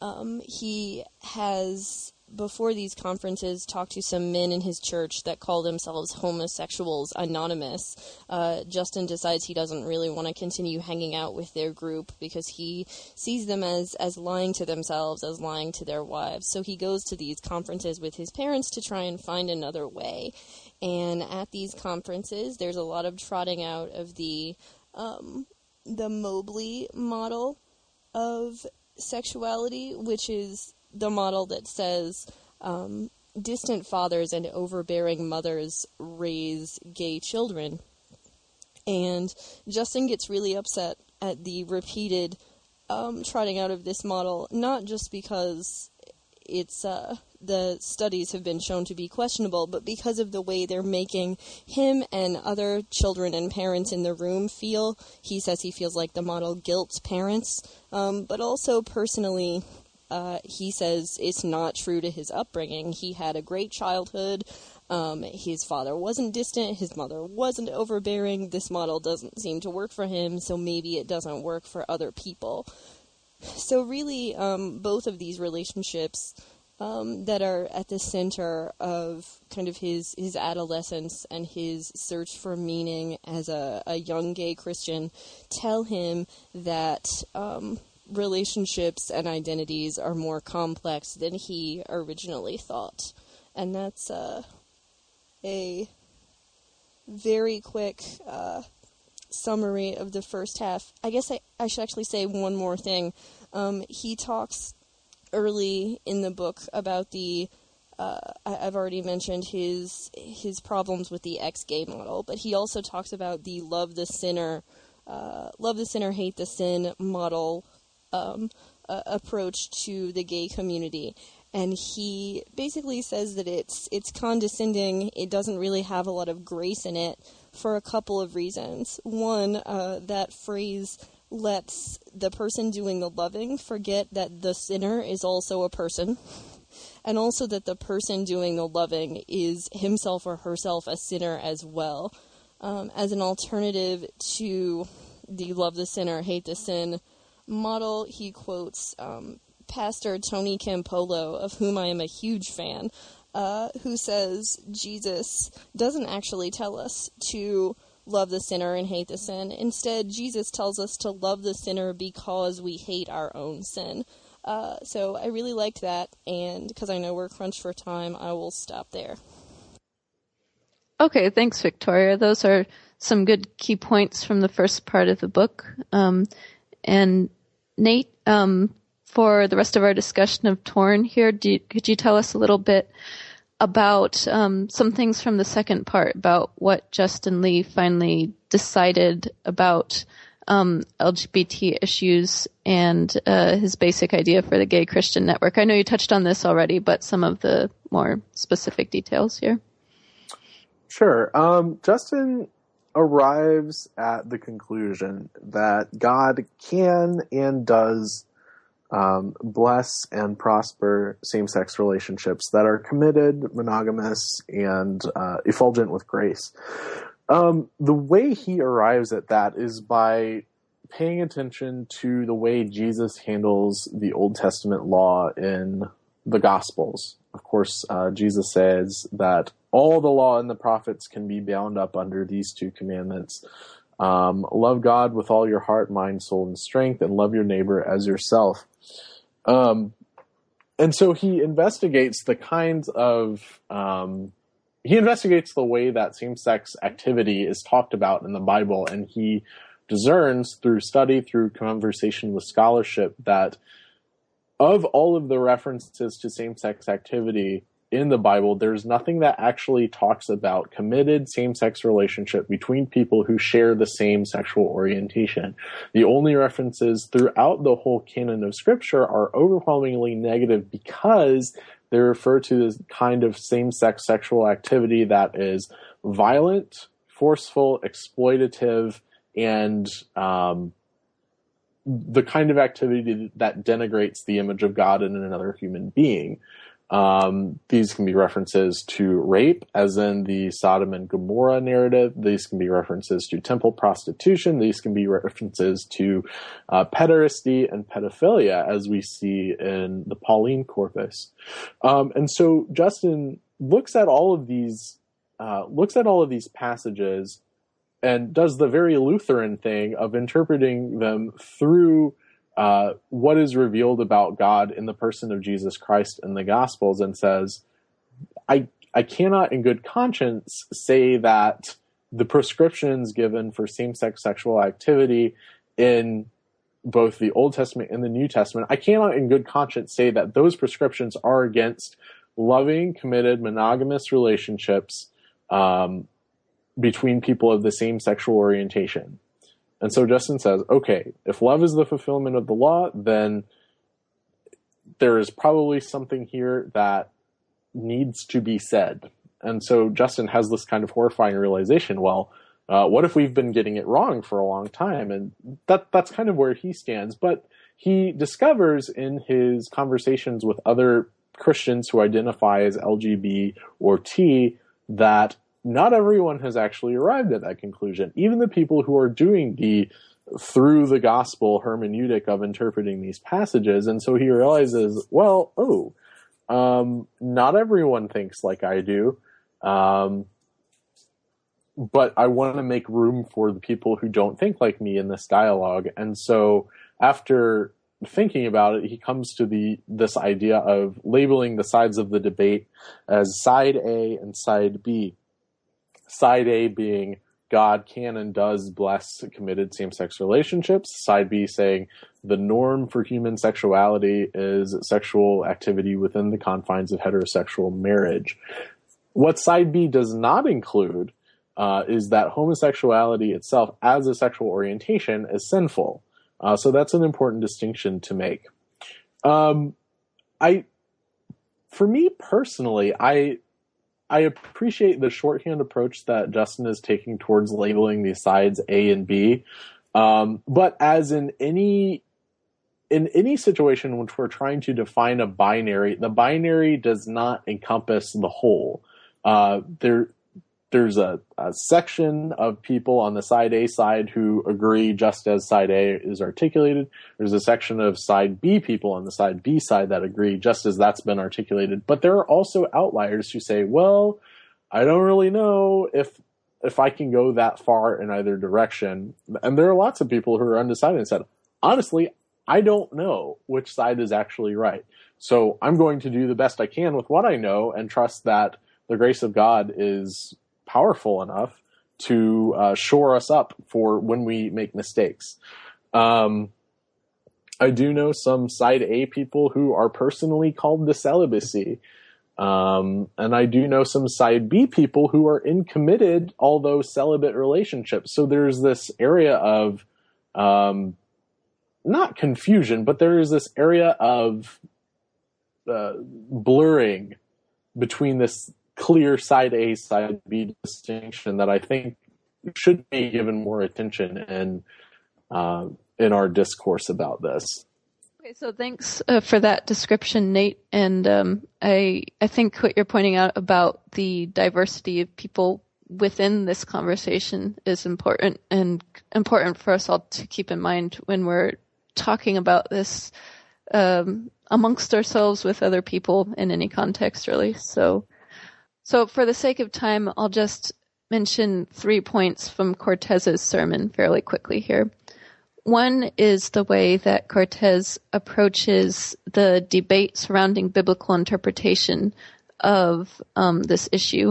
Um, he has... before these conferences, talked to some men in his church that call themselves Homosexuals Anonymous. Uh, Justin decides he doesn't really want to continue hanging out with their group because he sees them as, as lying to themselves, as lying to their wives. So he goes to these conferences with his parents to try and find another way. And at these conferences, there's a lot of trotting out of the, um, the Mobley model of sexuality, which is the model that says um, distant fathers and overbearing mothers raise gay children. And Justin gets really upset at the repeated um, trotting out of this model, not just because it's uh, the studies have been shown to be questionable, but because of the way they're making him and other children and parents in the room feel. He says he feels like the model guilts parents, um, but also personally... Uh, he says it's not true to his upbringing. He had a great childhood. Um, his father wasn't distant. His mother wasn't overbearing. This model doesn't seem to work for him, so maybe it doesn't work for other people. So really, um, both of these relationships um, that are at the center of kind of his, his adolescence and his search for meaning as a, a young gay Christian tell him that... Um, relationships and identities are more complex than he originally thought. And that's uh, a very quick uh, summary of the first half. I guess I, I should actually say one more thing. Um, he talks early in the book about the Uh, I've already mentioned his his problems with the ex-gay model, but he also talks about the love the sinner, uh, love the sinner, hate the sin model Um, uh, approach to the gay community, and he basically says that it's it's condescending. It doesn't really have a lot of grace in it for a couple of reasons. One, uh, that phrase lets the person doing the loving forget that the sinner is also a person, and also that the person doing the loving is himself or herself a sinner as well. Um, as an alternative to the love the sinner, hate the sin model, he quotes um, Pastor Tony Campolo, of whom I am a huge fan, uh, who says Jesus doesn't actually tell us to love the sinner and hate the sin. Instead, Jesus tells us to love the sinner because we hate our own sin. Uh, so I really liked that, and because I know we're crunched for time, I will stop there. Okay, thanks, Victoria. Those are some good key points from the first part of the book. Um, And Nate, um, for the rest of our discussion of Torn here, do you, could you tell us a little bit about um, some things from the second part, about what Justin Lee finally decided about um, L G B T issues and uh, his basic idea for the Gay Christian Network? I know you touched on this already, but some of the more specific details here. Sure. Um, Justin... arrives at the conclusion that God can and does um, bless and prosper same-sex relationships that are committed, monogamous, and uh, effulgent with grace. Um, the way he arrives at that is by paying attention to the way Jesus handles the Old Testament law in the Gospels. Of course, uh, Jesus says that all the law and the prophets can be bound up under these two commandments. Um, love God with all your heart, mind, soul, and strength, and love your neighbor as yourself. Um, and so he investigates the kinds of, um, he investigates the way that same-sex activity is talked about in the Bible, and he discerns through study, through conversation with scholarship, that of all of the references to same-sex activity in the Bible, there's nothing that actually talks about committed same-sex relationship between people who share the same sexual orientation. The only references throughout the whole canon of Scripture are overwhelmingly negative because they refer to this kind of same-sex sexual activity that is violent, forceful, exploitative, and um, the kind of activity that denigrates the image of God in another human being. Um, these can be references to rape, as in the Sodom and Gomorrah narrative. These can be references to temple prostitution. These can be references to uh, pederasty and pedophilia, as we see in the Pauline corpus. Um, and so Justin looks at all of these, uh, looks at all of these passages and does the very Lutheran thing of interpreting them through Uh, what is revealed about God in the person of Jesus Christ in the Gospels, and says, I I cannot in good conscience say that the prescriptions given for same-sex sexual activity in both the Old Testament and the New Testament, I cannot in good conscience say that those prescriptions are against loving, committed, monogamous relationships um, between people of the same sexual orientation. And so Justin says, okay, if love is the fulfillment of the law, then there is probably something here that needs to be said. And so Justin has this kind of horrifying realization, well, uh, what if we've been getting it wrong for a long time? And that that's kind of where he stands. But he discovers in his conversations with other Christians who identify as L G B or T that not everyone has actually arrived at that conclusion. Even the people who are doing the through the gospel hermeneutic of interpreting these passages. And so he realizes, well, oh, um, not everyone thinks like I do. Um, but I want to make room for the people who don't think like me in this dialogue. And so after thinking about it, he comes to the this idea of labeling the sides of the debate as side A and side B. Side A being God can and does bless committed same-sex relationships. Side B saying the norm for human sexuality is sexual activity within the confines of heterosexual marriage. What side B does not include uh, is that homosexuality itself as a sexual orientation is sinful. Uh, so that's an important distinction to make. Um, I, for me personally, I... I appreciate the shorthand approach that Justin is taking towards labeling these sides A and B. Um, but as in any, in any situation in which we're trying to define a binary, the binary does not encompass the whole. Uh, there, there's a, a section of people on the side A side who agree just as side A is articulated. There's a section of side B people on the side B side that agree just as that's been articulated. But there are also outliers who say, well, I don't really know if if I can go that far in either direction. And there are lots of people who are undecided and said, honestly, I don't know which side is actually right. So I'm going to do the best I can with what I know and trust that the grace of God is powerful enough to uh, shore us up for when we make mistakes. Um, I do know some side A people who are personally called to celibacy. Um, and I do know some side B people who are in committed, although celibate relationships. So there's this area of, um, not confusion, but there is this area of uh, blurring between this clear side A, side B distinction that I think should be given more attention in, uh, in our discourse about this. Okay, so thanks uh, for that description, Nate. And um, I I think what you're pointing out about the diversity of people within this conversation is important and important for us all to keep in mind when we're talking about this um, amongst ourselves with other people in any context, really. So... So for the sake of time, I'll just mention three points from Cortez's sermon fairly quickly here. One is the way that Cortez approaches the debate surrounding biblical interpretation of um, this issue.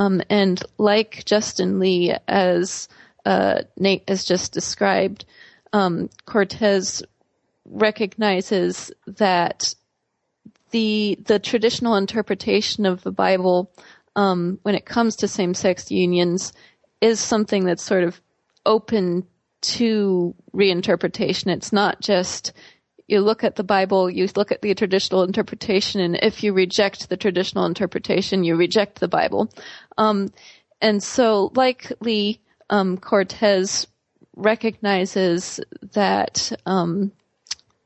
Um, and like Justin Lee, as uh, Nate has just described, um, Cortez recognizes that the the traditional interpretation of the Bible um, when it comes to same-sex unions is something that's sort of open to reinterpretation. It's not just you look at the Bible, you look at the traditional interpretation, and if you reject the traditional interpretation, you reject the Bible. Um, and so likely um, Cortez recognizes that um,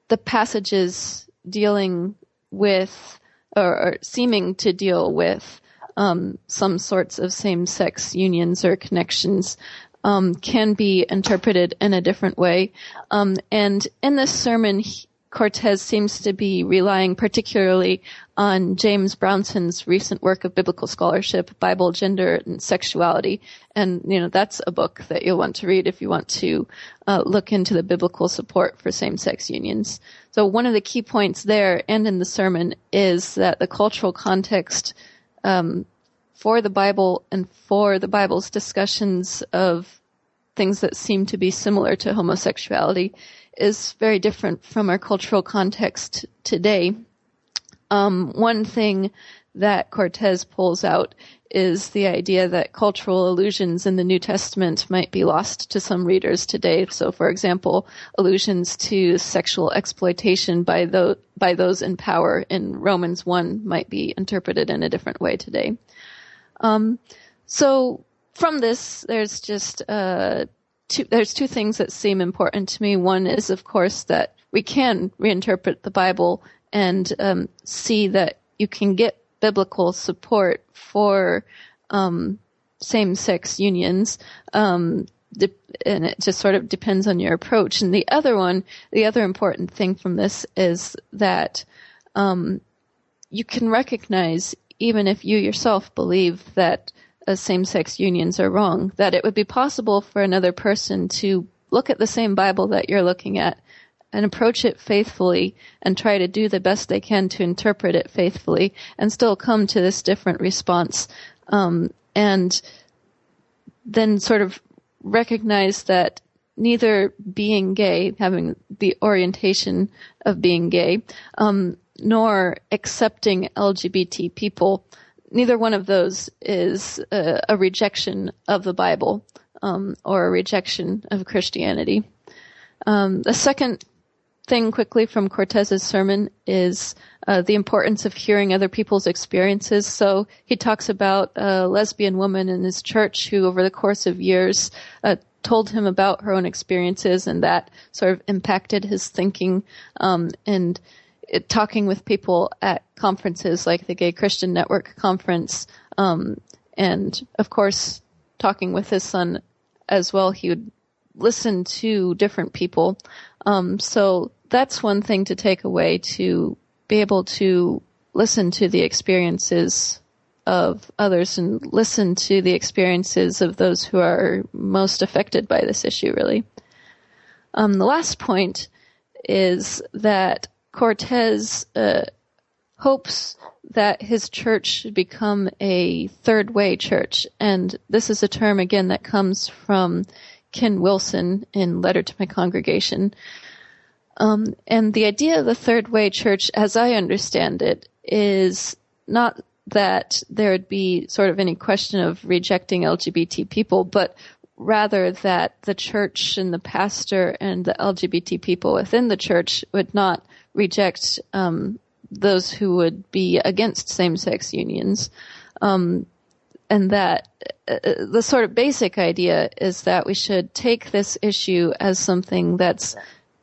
the passages dealing with or, or seeming to deal with um, some sorts of same-sex unions or connections Um, can be interpreted in a different way. Um, and in this sermon, he, Cortez seems to be relying particularly on James Brownson's recent work of biblical scholarship, Bible, Gender, and Sexuality. And, you know, that's a book that you'll want to read if you want to uh, look into the biblical support for same-sex unions. So one of the key points there and in the sermon is that the cultural context um for the Bible and for the Bible's discussions of things that seem to be similar to homosexuality is very different from our cultural context today. Um, one thing that Cortez pulls out is the idea that cultural allusions in the New Testament might be lost to some readers today. So, for example, allusions to sexual exploitation by those, by those in power in Romans one might be interpreted in a different way today. Um, so from this, there's just, uh, two, there's two things that seem important to me. One is, of course, that we can reinterpret the Bible and, um, see that you can get biblical support for, um, same-sex unions, um, de- and it just sort of depends on your approach. And the other one, the other important thing from this is that, um, you can recognize, even if you yourself believe that uh, same-sex unions are wrong, that it would be possible for another person to look at the same Bible that you're looking at and approach it faithfully and try to do the best they can to interpret it faithfully and still come to this different response. Um, and then sort of recognize that neither being gay, having the orientation of being gay, um, nor accepting L G B T people, neither one of those is a, a rejection of the Bible um, or a rejection of Christianity. Um, the second thing quickly from Cortez's sermon is uh, the importance of hearing other people's experiences. So he talks about a lesbian woman in his church who over the course of years uh, told him about her own experiences, and that sort of impacted his thinking um, and It, talking with people at conferences like the Gay Christian Network conference, um, and of course talking with his son as well. He would listen to different people. Um, so that's one thing to take away, to be able to listen to the experiences of others and listen to the experiences of those who are most affected by this issue, really. Um, the last point is that Cortez uh, hopes that his church should become a third-way church. And this is a term, again, that comes from Ken Wilson in Letter to My Congregation. Um, and the idea of the third-way church, as I understand it, is not that there would be sort of any question of rejecting L G B T people, but rather that the church and the pastor and the L G B T people within the church would not reject um, those who would be against same-sex unions. Um, and that uh, the sort of basic idea is that we should take this issue as something that's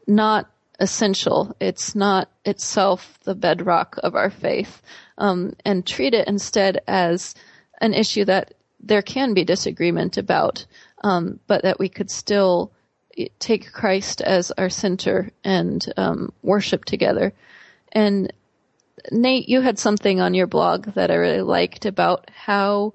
not essential. It's not itself the bedrock of our faith, um, and treat it instead as an issue that there can be disagreement about, um, but that we could still take Christ as our center and um, worship together. And Nate, you had something on your blog that I really liked about how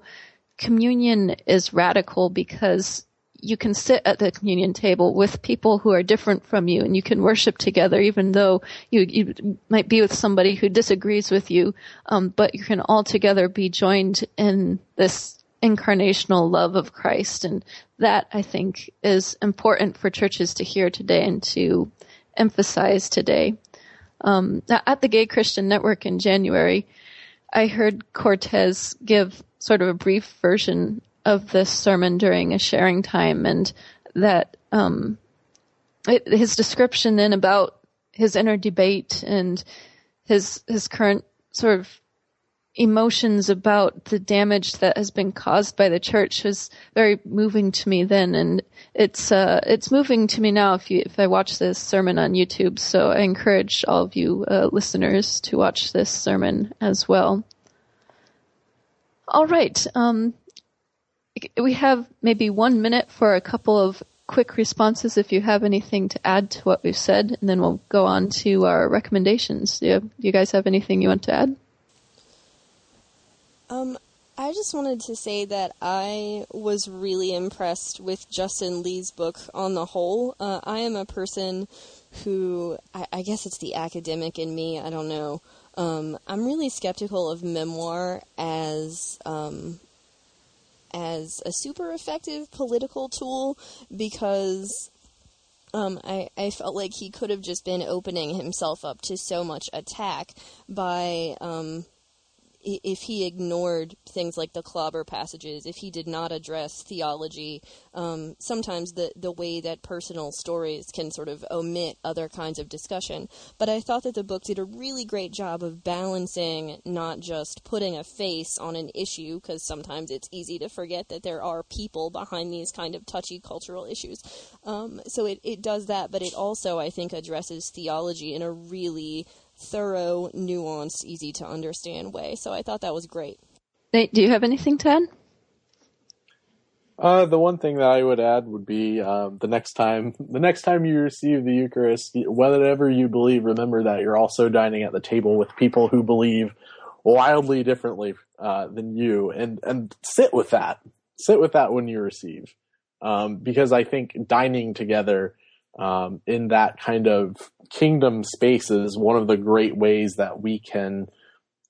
communion is radical because you can sit at the communion table with people who are different from you and you can worship together, even though you, you might be with somebody who disagrees with you, um, but you can all together be joined in this incarnational love of Christ. And that, I think, is important for churches to hear today and to emphasize today. Um, at the Gay Christian Network in January, I heard Cortez give sort of a brief version of this sermon during a sharing time, and that um, it, his description then about his inner debate and his his current sort of emotions about the damage that has been caused by the church was very moving to me then, and it's uh it's moving to me now if you if I watch this sermon on YouTube. So I encourage all of you uh, listeners to watch this sermon as well. All right, um we have maybe one minute for a couple of quick responses if you have anything to add to what we've said, and then we'll go on to our recommendations. Do you, do you guys have anything you want to add? Um, I just wanted to say that I was really impressed with Justin Lee's book on the whole. Uh, I am a person who, I, I guess it's the academic in me, I don't know. Um, I'm really skeptical of memoir as, um, as a super effective political tool, because Um, I, I felt like he could have just been opening himself up to so much attack by, um, if he ignored things like the clobber passages, if he did not address theology, um, sometimes the, the way that personal stories can sort of omit other kinds of discussion. But I thought that the book did a really great job of balancing not just putting a face on an issue, because sometimes it's easy to forget that there are people behind these kind of touchy cultural issues. Um, so it, it does that, but it also, I think, addresses theology in a really thorough, nuanced, easy to understand way. So I thought that was great. Nate, do you have anything to add? Uh, the one thing that I would add would be um, the next time, the next time you receive the Eucharist, whatever you believe, remember that you're also dining at the table with people who believe wildly differently uh, than you, and and sit with that. Sit with that when you receive, um, because I think dining together Um, in that kind of kingdom space is one of the great ways that we can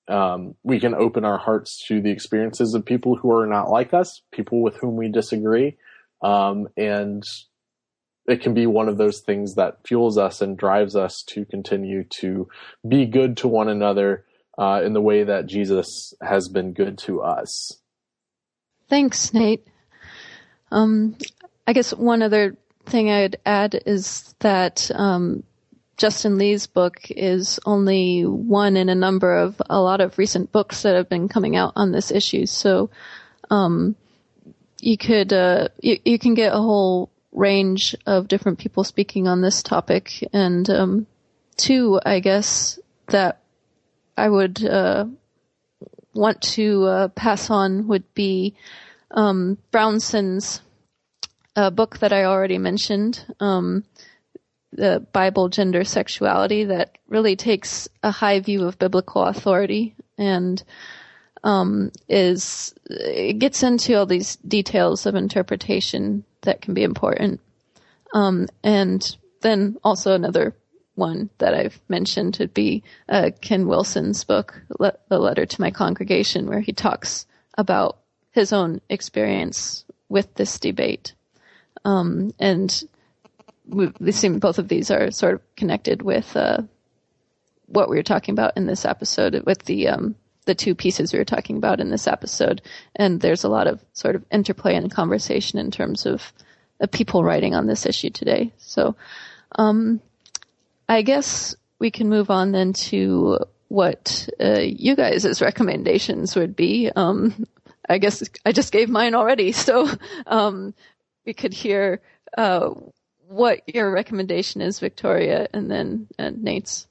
um, we can open our hearts to the experiences of people who are not like us, people with whom we disagree, um, and it can be one of those things that fuels us and drives us to continue to be good to one another uh, in the way that Jesus has been good to us. Thanks, Nate. Um, I guess one other thing I'd add is that um, Justin Lee's book is only one in a number of a lot of recent books that have been coming out on this issue. So um, you could uh, you, you can get a whole range of different people speaking on this topic. And um, two, I guess that I would uh, want to uh, pass on would be um, Brownson's a book that I already mentioned, um, the Bible, Gender, Sexuality, that really takes a high view of biblical authority and um, is it gets into all these details of interpretation that can be important. Um, and then also another one that I've mentioned would be uh, Ken Wilson's book, Le- A Letter to My Congregation, where he talks about his own experience with this debate. Um, and we, we seem both of these are sort of connected with uh, what we were talking about in this episode, with the um, the two pieces we were talking about in this episode. And there's a lot of sort of interplay and conversation in terms of uh, people writing on this issue today. So um, I guess we can move on then to what uh, you guys' recommendations would be. Um, I guess I just gave mine already, so... Um, we could hear uh, what your recommendation is, Victoria, and then uh, Nate's.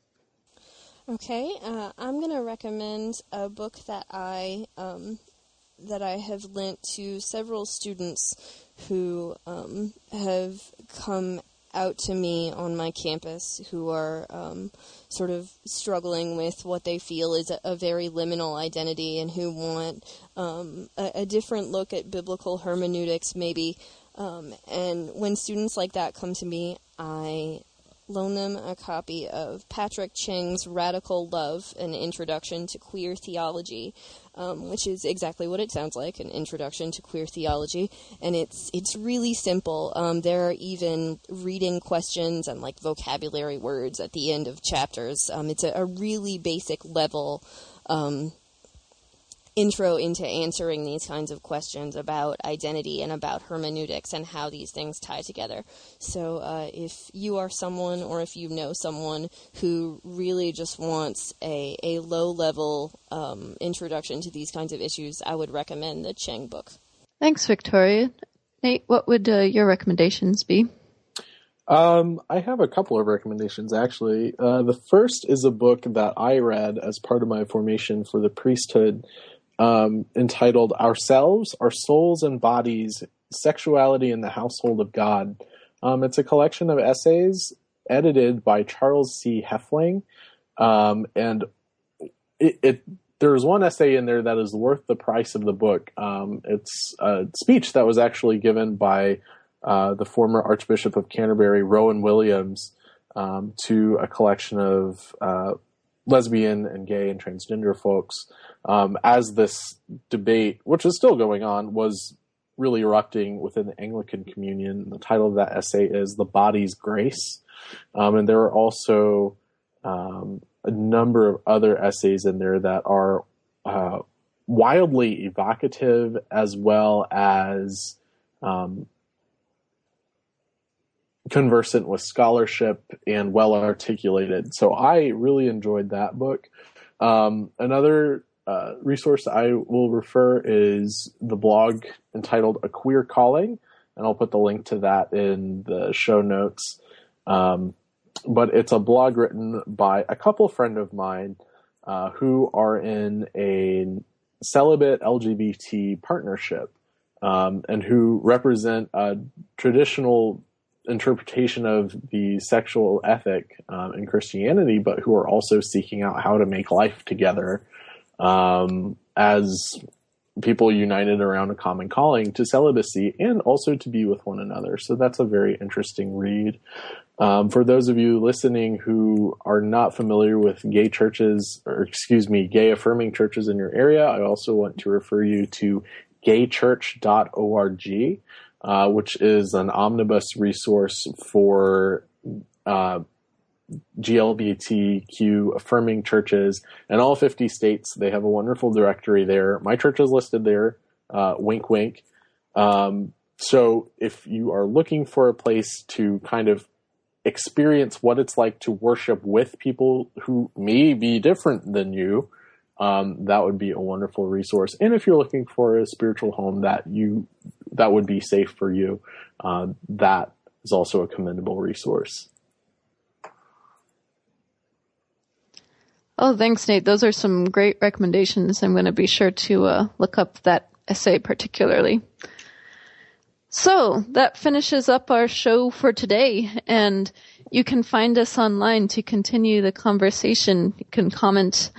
Okay, uh, I'm going to recommend a book that I um, that I have lent to several students who um, have come out to me on my campus who are um, sort of struggling with what they feel is a, a very liminal identity and who want um, a, a different look at biblical hermeneutics, maybe. Um, and when students like that come to me, I loan them a copy of Patrick Cheng's Radical Love, An Introduction to Queer Theology, um, which is exactly what it sounds like, an introduction to queer theology. And it's it's really simple. Um, there are even reading questions and, like, vocabulary words at the end of chapters. Um, it's a, a really basic level um intro into answering these kinds of questions about identity and about hermeneutics and how these things tie together. So uh, if you are someone, or if you know someone, who really just wants a, a low-level um, introduction to these kinds of issues, I would recommend the Cheng book. Thanks, Victoria. Nate, what would uh, your recommendations be? Um, I have a couple of recommendations, actually. Uh, the first is a book that I read as part of my formation for the priesthood, Um, entitled Ourselves, Our Souls and Bodies, Sexuality in the Household of God. Um, it's a collection of essays edited by Charles C. Hefling. Um, and it, it, there's one essay in there that is worth the price of the book. Um, it's a speech that was actually given by uh, the former Archbishop of Canterbury, Rowan Williams, um, to a collection of uh, lesbian and gay and transgender folks, um, as this debate, which is still going on, was really erupting within the Anglican communion. The title of that essay is The Body's Grace. Um, and there are also um, a number of other essays in there that are uh, wildly evocative, as well as um, conversant with scholarship and well articulated. So I really enjoyed that book. Um, another uh, resource I will refer is the blog entitled A Queer Calling, and I'll put the link to that in the show notes. Um, but it's a blog written by a couple friend of mine uh, who are in a celibate L G B T partnership, um, and who represent a traditional interpretation of the sexual ethic um, in Christianity, but who are also seeking out how to make life together um, as people united around a common calling to celibacy and also to be with one another. So that's a very interesting read. Um, for those of you listening who are not familiar with gay churches, or excuse me, gay affirming churches in your area, I also want to refer you to gay church dot org. Uh, which is an omnibus resource for uh, G L B T Q affirming churches in all fifty states. They have a wonderful directory there. My church is listed there, uh, wink, wink. Um, so if you are looking for a place to kind of experience what it's like to worship with people who may be different than you, Um, that would be a wonderful resource. And if you're looking for a spiritual home that you that would be safe for you, uh, that is also a commendable resource. Oh, thanks, Nate. Those are some great recommendations. I'm going to be sure to uh, look up that essay particularly. So that finishes up our show for today, and you can find us online to continue the conversation. You can comment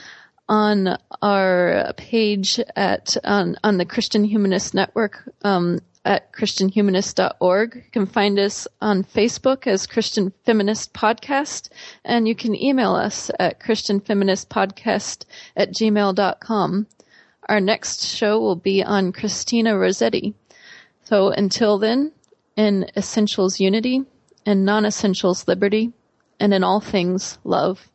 on our page at on, on the Christian Humanist Network um, at christian humanist dot org. You can find us on Facebook as Christian Feminist Podcast, and you can email us at christian feminist podcast at gmail dot com. Our next show will be on Christina Rossetti. So until then, in essentials unity, in non-essentials liberty, and in all things love.